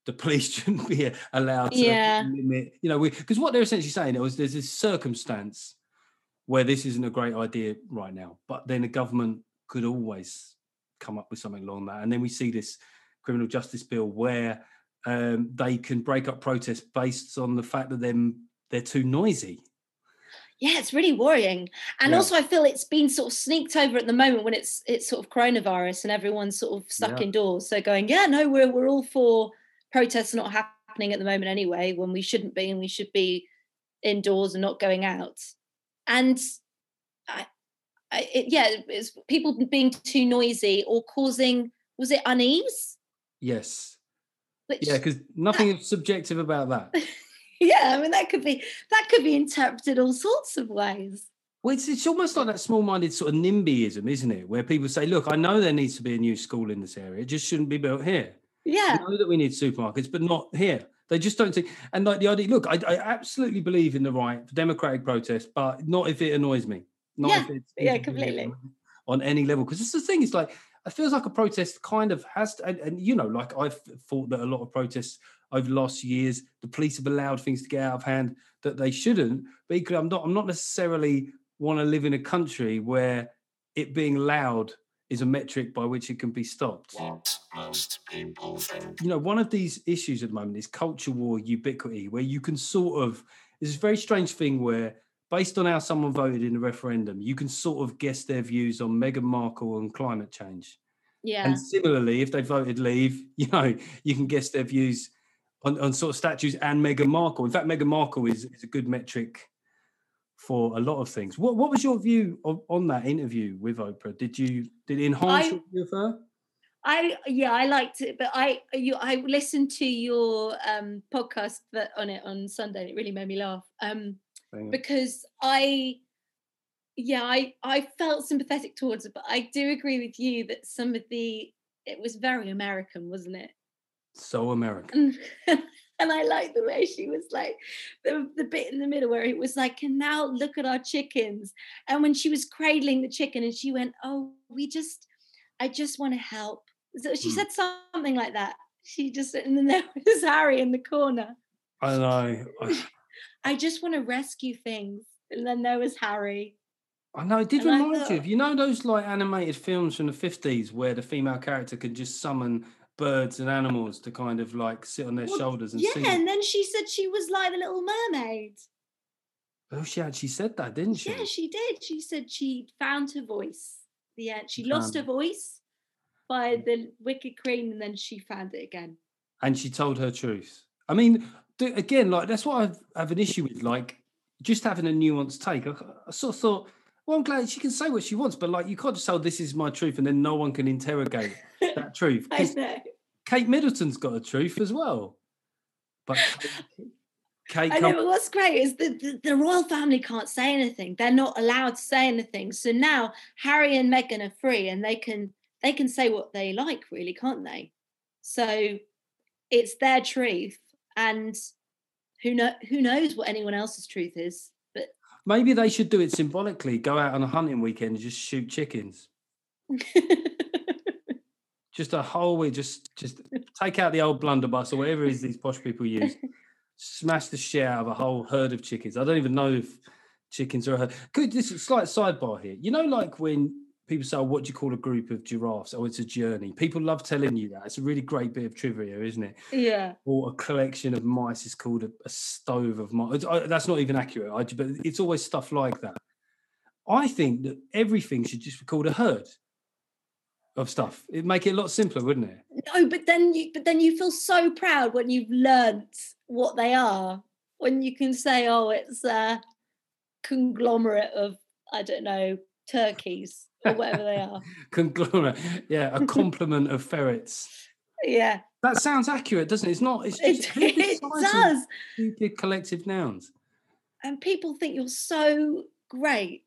the police shouldn't be allowed to yeah. limit, you know, because what they're essentially saying is there's this circumstance where this isn't a great idea right now, but then the government could always come up with something along that. And then we see this criminal justice bill where um, they can break up protests based on the fact that they're, they're too noisy. Yeah, it's really worrying. And yeah. also I feel it's been sort of sneaked over at the moment when it's it's sort of coronavirus and everyone's sort of stuck yeah. indoors. So going, yeah, no, we're we're all for protests not happening at the moment anyway, when we shouldn't be and we should be indoors and not going out. And I I, it, yeah, it's people being too noisy or causing, was it unease? Yes. Which, yeah, because nothing that, is subjective about that. Yeah, I mean, that could be that could be interpreted all sorts of ways. Well, it's, it's almost like that small-minded sort of NIMBYism, isn't it? Where people say, look, I know there needs to be a new school in this area. It just shouldn't be built here. Yeah. I know that we need supermarkets, but not here. They just don't think. And like the idea, look, I, I absolutely believe in the right for democratic protest, but not if it annoys me. Not yeah, if it's, yeah, if completely. On any level. Because it's the thing, it's like, it feels like a protest kind of has to, and, and you know, like I've thought that a lot of protests over the last years, the police have allowed things to get out of hand that they shouldn't. But equally, I'm not, I'm not necessarily want to live in a country where it being loud is a metric by which it can be stopped. What most people think. You know, one of these issues at the moment is culture war ubiquity, where you can sort of, it's a very strange thing where based on how someone voted in the referendum, you can sort of guess their views on Meghan Markle and climate change. Yeah. And similarly, if they voted leave, you know, you can guess their views on, on sort of statues and Meghan Markle. In fact, Meghan Markle is, is a good metric for a lot of things. What what was your view of, on that interview with Oprah? Did you did it enhance I, your view of her? I yeah, I liked it, but I you I listened to your um, podcast that, on it on Sunday. And it really made me laugh. Um, Because I, yeah, I, I felt sympathetic towards it, but I do agree with you that some of the, it was very American, wasn't it? So American. And, and I like the way she was like, the, the bit in the middle where it was like, and now look at our chickens. And when she was cradling the chicken and she went, oh, we just, I just want to help. So she mm. said something like that. She just, and then there was Harry in the corner. I know. I... I just want to rescue things. And then there was Harry. I know, it did and remind thought, you of, you know, those like animated films from the fifties where the female character can just summon birds and animals to kind of like sit on their well, shoulders and yeah, sing. Yeah, and then she said she was like the Little Mermaid. Oh, she actually said that, didn't she? Yeah, she did. She said she found her voice. Yeah, she lost um, her voice by the Wicked Queen and then she found it again. And she told her truth. I mean... Again, like that's what I've, I have an issue with, like just having a nuanced take. I, I sort of thought, well, I'm glad she can say what she wants, but like you can't just say this is my truth and then no one can interrogate that truth. I know. Kate Middleton's got a truth as well. But Kate, Kate I know, but what's great is the, the, the royal family can't say anything. They're not allowed to say anything. So now Harry and Meghan are free and they can they can say what they like, really, can't they? So it's their truth. And who know, who knows what anyone else's truth is? But maybe they should do it symbolically. Go out on a hunting weekend and just shoot chickens. Just a whole way. Just just take out the old blunderbuss or whatever it is these posh people use. Smash the shit out of a whole herd of chickens. I don't even know if chickens are a herd. Could, this is a slight sidebar here. You know, like when people say, oh, what do you call a group of giraffes? Oh, it's a journey. People love telling you that. It's a really great bit of trivia, isn't it? Yeah. Or a collection of mice is called a, a stove of mice. I, that's not even accurate, I, but it's always stuff like that. I think that everything should just be called a herd of stuff. It'd make it a lot simpler, wouldn't it? No, but then you, but then you feel so proud when you've learnt what they are, when you can say, oh, it's a conglomerate of, I don't know, turkeys. Or whatever they are. Conglomerate. Yeah, a complement of ferrets. Yeah. That sounds accurate, doesn't it? It's not. It's just it, it does. Stupid collective nouns. And people think you're so great.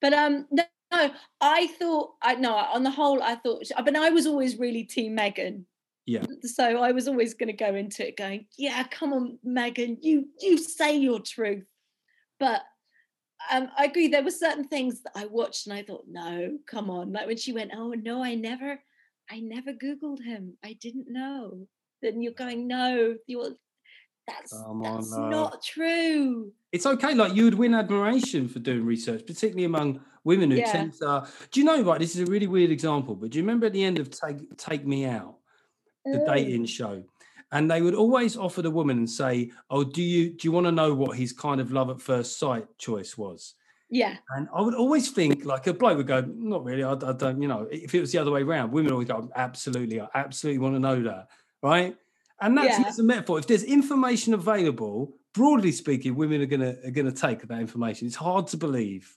But um, no, no, I thought, I no, on the whole, I thought, I mean, I was always really team Meghan. Yeah. So I was always going to go into it going, yeah, come on, Meghan, you, you say your truth. But Um, I agree, there were certain things that I watched and I thought, no, come on. Like when she went, oh, no, I never, I never Googled him. I didn't know. Then you're going, no, you're, that's, on, that's no. not true. It's okay. Like you would win admiration for doing research, particularly among women who yeah. tend to, uh, do you know, right, this is a really weird example, but do you remember at the end of Take, Take Me Out, the mm. dating show? And they would always offer the woman and say, oh, do you do you want to know what his kind of love at first sight choice was? Yeah. And I would always think, like, a bloke would go, not really, I, I don't, you know, if it was the other way around, women always go, absolutely, I absolutely want to know that, right? And that's yeah. a metaphor. If there's information available, broadly speaking, women are going to are gonna take that information. It's hard to believe.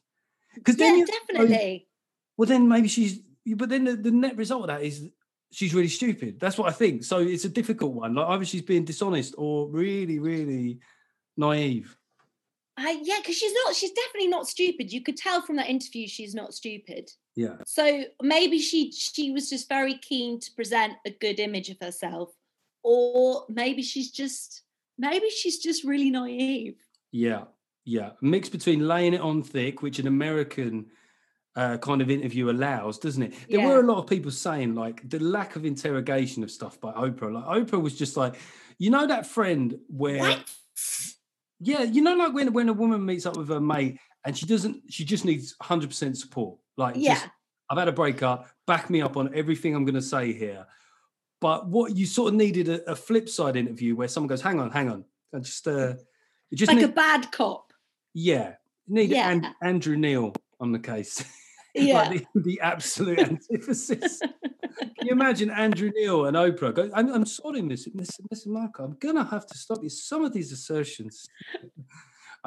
Because then yeah, definitely. Go, well, then maybe she's, but then the, the net result of that is, she's really stupid. That's what I think. So it's a difficult one. Like either she's being dishonest or really, really naive. Uh, yeah, because she's not. She's definitely not stupid. You could tell from that interview she's not stupid. Yeah. So maybe she she was just very keen to present a good image of herself, or maybe she's just maybe she's just really naive. Yeah, yeah. A mix between laying it on thick, which an American Uh, kind of interview allows, doesn't it? There yeah. were a lot of people saying like the lack of interrogation of stuff by Oprah. Like Oprah was just like, you know that friend where, what? yeah, you know like when when a woman meets up with her mate and she doesn't, she just needs one hundred percent support. Like, yeah, just, I've had a breakup, back me up on everything I'm going to say here. But what you sort of needed a, a flip side interview where someone goes, hang on, hang on, and just uh, you just like need, a bad cop. Yeah, need yeah. An, Andrew Neil on the case. Yeah, like the, the absolute antithesis. Can you imagine Andrew Neil and Oprah go, I'm, I'm sorry, Miss Miss Markle, I'm gonna have to stop you. Some of these assertions,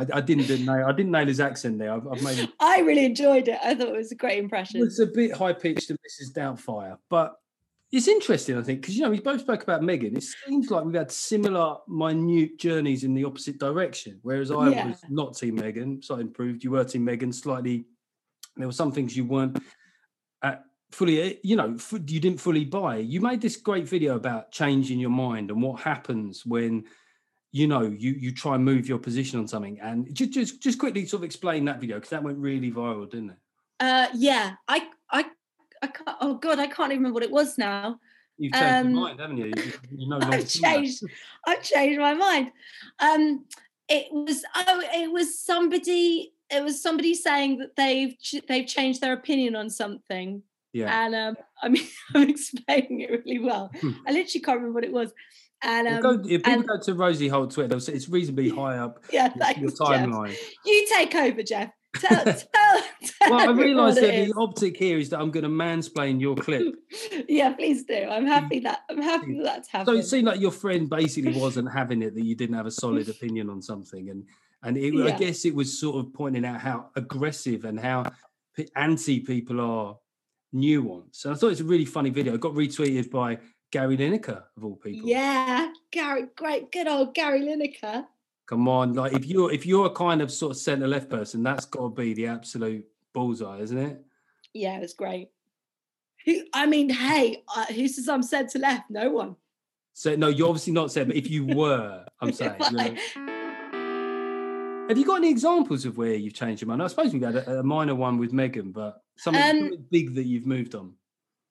I, I didn't nail. I didn't nail his accent there. I've, I've made. It. I really enjoyed it. I thought it was a great impression. It's a bit high pitched and Missus Doubtfire, but it's interesting, I think, because you know we both spoke about Meghan. It seems like we've had similar, minute journeys in the opposite direction. Whereas I yeah. was not Team Meghan, so I improved. You were Team Meghan, slightly. There were some things you weren't uh, fully, you know, f- you didn't fully buy. You made this great video about changing your mind and what happens when, you know, you you try and move your position on something. And just just, just quickly sort of explain that video because that went really viral, didn't it? Uh, yeah, I I I can't, oh god, I can't even remember what it was now. You've changed um, your mind, haven't you? you, you know, I've changed. I've changed my mind. Um, it was oh, it was somebody. It was somebody saying that they've they've changed their opinion on something. Yeah. And um, I mean, I'm explaining it really well. Hmm. I literally can't remember what it was. And um, go, if people and, go to Rosie Holt Twitter, they'll say it's reasonably high up yeah, thanks, your timeline. Geoff. You take over, Geoff. Tell, tell, tell well, I realise that the optic here is that I'm going to mansplain your clip. Yeah, please do. I'm happy that I'm happy that that's happened. So it seemed like your friend basically wasn't having it, that you didn't have a solid opinion on something, and. And it, yeah. I guess it was sort of pointing out how aggressive and how anti people are nuanced. And I thought it's a really funny video. It got retweeted by Gary Lineker, of all people. Yeah, Gary, great, good old Gary Lineker. Come on, like if you're if you're a kind of sort of centre left person, that's got to be the absolute bullseye, isn't it? Yeah, it was great. Who, I mean, hey, uh, who says I'm centre left? No one. So no, you're obviously not centre. But if you were, I'm saying. Have you got any examples of where you've changed your mind? I suppose we've had a, a minor one with Meghan, but something, um, something big that you've moved on.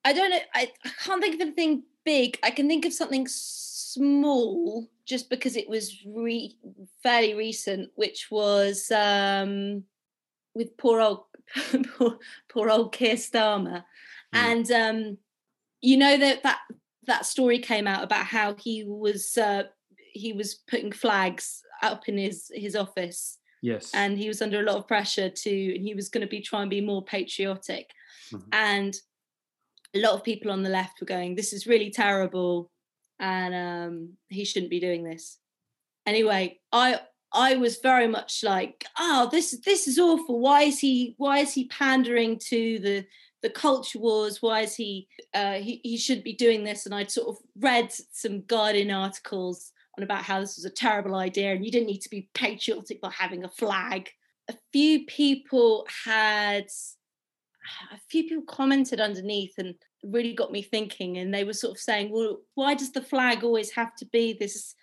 I don't know. I, I can't think of anything big. I can think of something small just because it was re, fairly recent, which was um, with poor old poor, poor old Keir Starmer. Mm. And um, you know that that that story came out about how he was uh, he was putting flags up in his his office. Yes. And he was under a lot of pressure to, and he was going to be trying to be more patriotic. Mm-hmm. And a lot of people on the left were going, this is really terrible, and um, he shouldn't be doing this. Anyway, I I was very much like, oh, this this is awful. Why is he why is he pandering to the the culture wars? Why is he uh, he he shouldn't be doing this? And I'd sort of read some Guardian articles on about how this was a terrible idea and you didn't need to be patriotic by having a flag. A few people had. A few people commented underneath and really got me thinking, and they were sort of saying, well, why does the flag always have to be this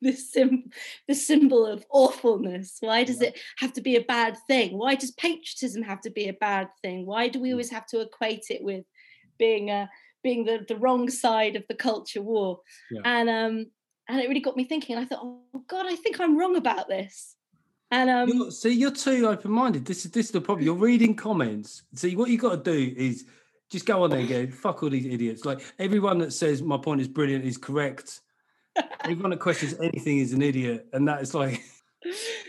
this sim- the symbol of awfulness? Why does yeah. it have to be a bad thing? Why does patriotism have to be a bad thing? Why do we always have to equate it with being a, being the, the wrong side of the culture war? Yeah. And um, and it really got me thinking. And I thought, oh, God, I think I'm wrong about this. And, um, you're, see, you're too open-minded. This is this is the problem. You're reading comments. See, what you got to do is just go on there and go, fuck all these idiots. Like, everyone that says my point is brilliant is correct. Everyone that questions anything is an idiot. And that is like...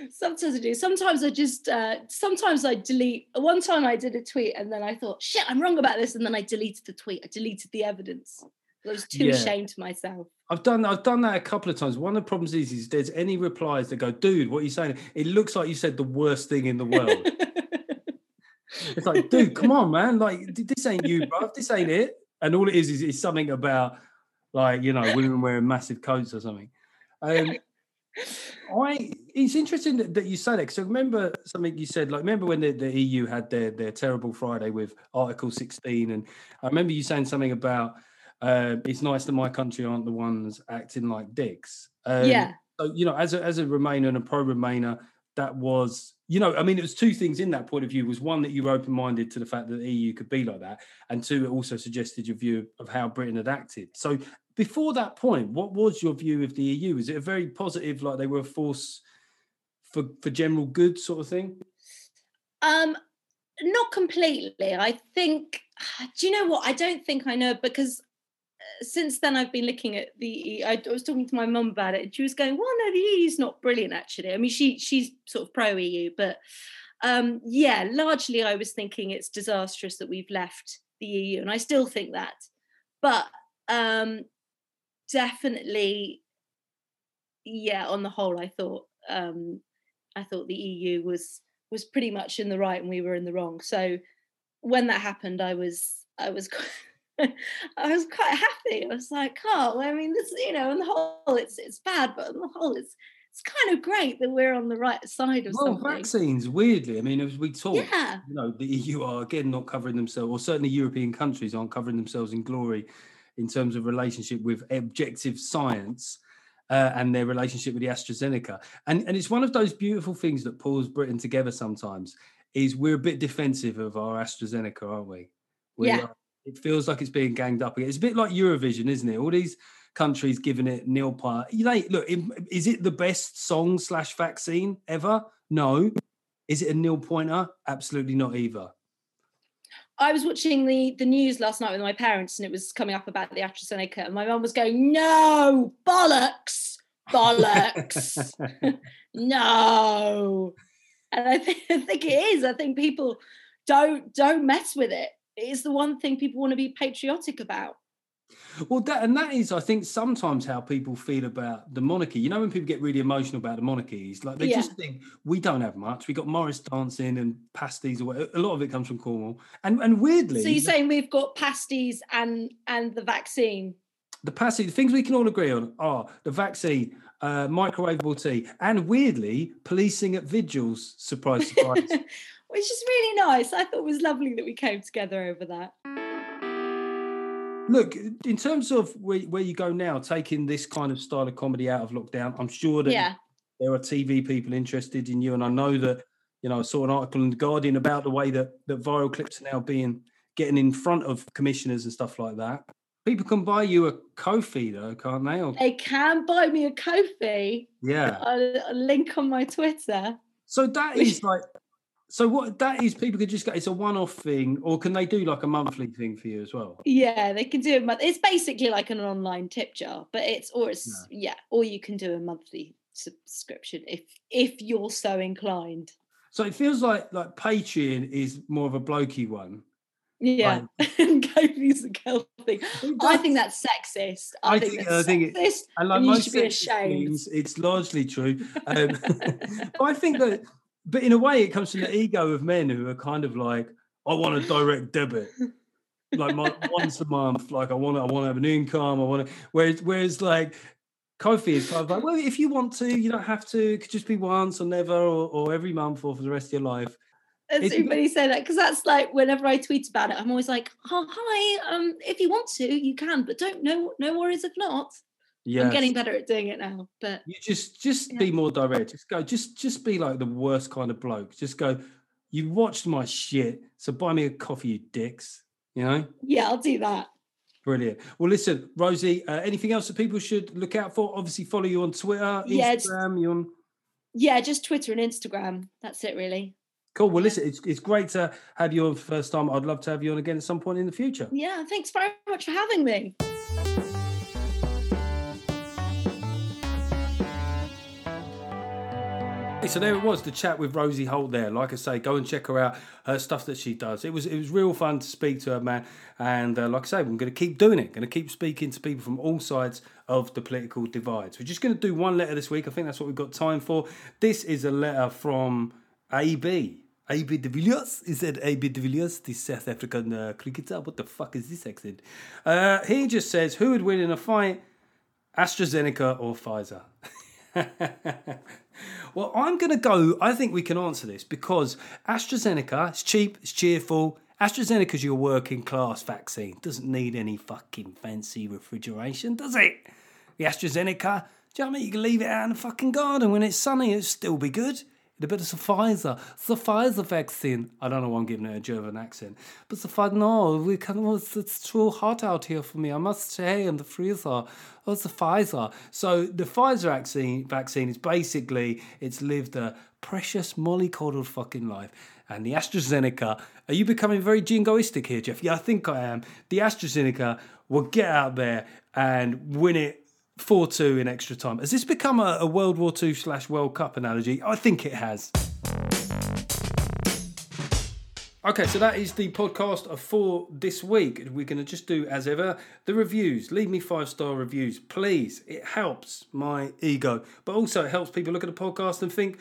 Sometimes I do. Sometimes I just... Uh, sometimes I delete... One time I did a tweet and then I thought, shit, I'm wrong about this. And then I deleted the tweet. I deleted the evidence. I was too yeah. ashamed of myself. I've done I've done that a couple of times. One of the problems is, is there's any replies that go, dude, what are you saying? It looks like you said the worst thing in the world. It's like, dude, come on, man. Like, this ain't you, bruv. This ain't it. And all it is is, is something about, like, you know, women wearing massive coats or something. Um, I It's interesting that, that you say that, because I remember something you said, like, remember when the, the E U had their, their terrible Friday with Article sixteen, and I remember you saying something about, Uh, it's nice that my country aren't the ones acting like dicks. Um, yeah. So, you know, as a as a Remainer and a pro-Remainer, that was, you know, I mean, it was two things in that point of view. Was one, that you were open-minded to the fact that the E U could be like that, and two, it also suggested your view of how Britain had acted. So before that point, what was your view of the E U? Is it a very positive, like they were a force for, for general good sort of thing? Um, not completely. I think, do you know what? I don't think I know, because since then I've been looking at the I was talking to my mum about it, and she was going, well, no, the E U's not brilliant, actually. I mean, she she's sort of pro-E U, but um, yeah, largely I was thinking it's disastrous that we've left the E U, and I still think that. But um, definitely, yeah, on the whole, I thought um, I thought the E U was was pretty much in the right and we were in the wrong. So when that happened, I was I was I was quite happy. I was like, oh, I mean, this, you know, on the whole, it's it's bad, but on the whole, it's it's kind of great that we're on the right side of well, something. Well, vaccines, weirdly, I mean, as we talk, yeah. you know, the E U are, again, not covering themselves, or certainly European countries aren't covering themselves in glory in terms of relationship with objective science uh, and their relationship with the AstraZeneca. And, and it's one of those beautiful things that pulls Britain together sometimes, is we're a bit defensive of our AstraZeneca, aren't we? we yeah. Are, It feels like it's being ganged up again. It's a bit like Eurovision, isn't it? All these countries giving it nil part. You know, look, is it the best song slash vaccine ever? No. Is it a nil pointer? Absolutely not either. I was watching the, the news last night with my parents, and it was coming up about the AstraZeneca, and my mum was going, no, bollocks, bollocks, no. And I, th- I think it is. I think people don't don't mess with it. It is the one thing people want to be patriotic about. Well, that and that is, I think, sometimes how people feel about the monarchy. You know, when people get really emotional about the monarchy, it's like they yeah. just think, we don't have much. We got Morris dancing and pasties. Or whatever. A lot of it comes from Cornwall. And and weirdly... So you're saying we've got pasties and, and the vaccine? The pasties, the things we can all agree on are the vaccine, uh, microwavable tea, and weirdly, policing at vigils. Surprise, surprise. Which is really nice. I thought it was lovely that we came together over that. Look, in terms of where, where you go now, taking this kind of style of comedy out of lockdown, I'm sure that yeah. there are T V people interested in you. And I know that, you know, I saw an article in The Guardian about the way that, that viral clips are now being getting in front of commissioners and stuff like that. People can buy you a Ko-fi, though, can't they? Or... They can buy me a Ko-fi. Yeah. A, a link on my Twitter. So that is like... So what that is, people could just go, it's a one-off thing, or can they do like a monthly thing for you as well? Yeah, they can do a month. It's basically like an online tip jar, but it's, or it's, yeah, yeah or you can do a monthly subscription if if you're so inclined. So it feels like like Patreon is more of a blokey one. Yeah, and Ko-fi's a girl thing. I think that's sexist. I, I think, think that's I think sexist. It, and like and you should be ashamed. Things, it's largely true. Um, but I think that, but in a way, it comes from the ego of men who are kind of like, I want a direct debit, like my, once a month. Like I want, I want to have an income. I want to. Whereas, whereas like Ko-fi is kind of like, well, if you want to, you don't have to. It could just be once or never, or, or every month, or for the rest of your life. As everybody say that, because that's like whenever I tweet about it, I'm always like, oh, hi, um, if you want to, you can, but don't no no worries if not. Yeah, I'm getting better at doing it now. But you just just yeah. be more direct. Just go, just just be like the worst kind of bloke. Just go, you watched my shit, so buy me a coffee, you dicks. You know? Yeah, I'll do that. Brilliant. Well, listen, Rosie, uh, anything else that people should look out for? Obviously, follow you on Twitter, yeah, Instagram, you on Yeah, just Twitter and Instagram. That's it, really. Cool. Well, listen, it's it's great to have you on for the first time. I'd love to have you on again at some point in the future. Yeah, thanks very much for having me. So there it was, the chat with Rosie Holt there. Like I say, go and check her out, her stuff that she does. It was it was real fun to speak to her, man. And uh, like I say, I'm going to keep doing it. Going to keep speaking to people from all sides of the political divides. We're just going to do one letter this week. I think that's what we've got time for. This is a letter from A B. A B de Villiers. He said A B de Villiers, the South African uh, cricketer. What the fuck is this accent? Uh, he just says, who would win in a fight, AstraZeneca or Pfizer? Well, I'm going to go, I think we can answer this, because AstraZeneca, it's cheap, it's cheerful. AstraZeneca's your working class vaccine. Doesn't need any fucking fancy refrigeration, does it? The AstraZeneca, do you know what I mean? You can leave it out in the fucking garden. When it's sunny, it'll still be good. A bit of Pfizer, Pfizer vaccine. I don't know why I'm giving it a German accent, but Pfizer. No, we can. It's too hot out here for me. I must stay in the freezer. Oh, Pfizer. So the Pfizer vaccine, vaccine is basically it's lived a precious mollycoddled fucking life. And the AstraZeneca. Are you becoming very jingoistic here, Geoff? Yeah, I think I am. The AstraZeneca will get out there and win it. four two in extra time. Has this become a, a World War Two slash World Cup analogy? I think it has. Okay, so that is the podcast for this week. We're going to just do, as ever, the reviews. Leave me five-star reviews, please. It helps my ego, but also it helps people look at the podcast and think,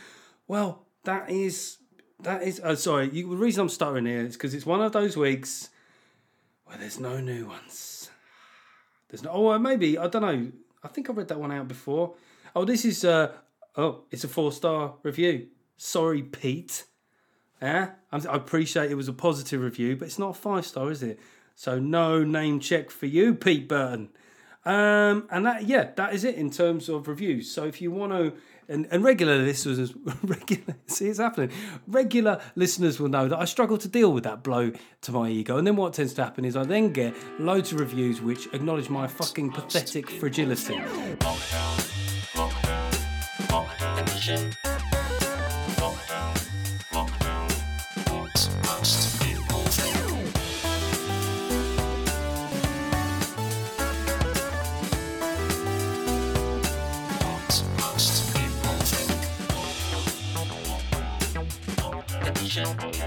well, that is... that is. Oh, sorry, you, the reason I'm stuttering here is because it's one of those weeks where there's no new ones. There's no... Oh, maybe, I don't know... I think I read that one out before. Oh, this is uh oh, it's a four-star review. Sorry, Pete. Eh? I appreciate it was a positive review, but it's not a five-star, is it? So no name check for you, Pete Burton. Um, and that yeah, that is it in terms of reviews. So if you want to, and, and regular listeners, regular see it's happening. Regular listeners will know that I struggle to deal with that blow to my ego. And then what tends to happen is I then get loads of reviews which acknowledge my fucking pathetic fragility. Sure.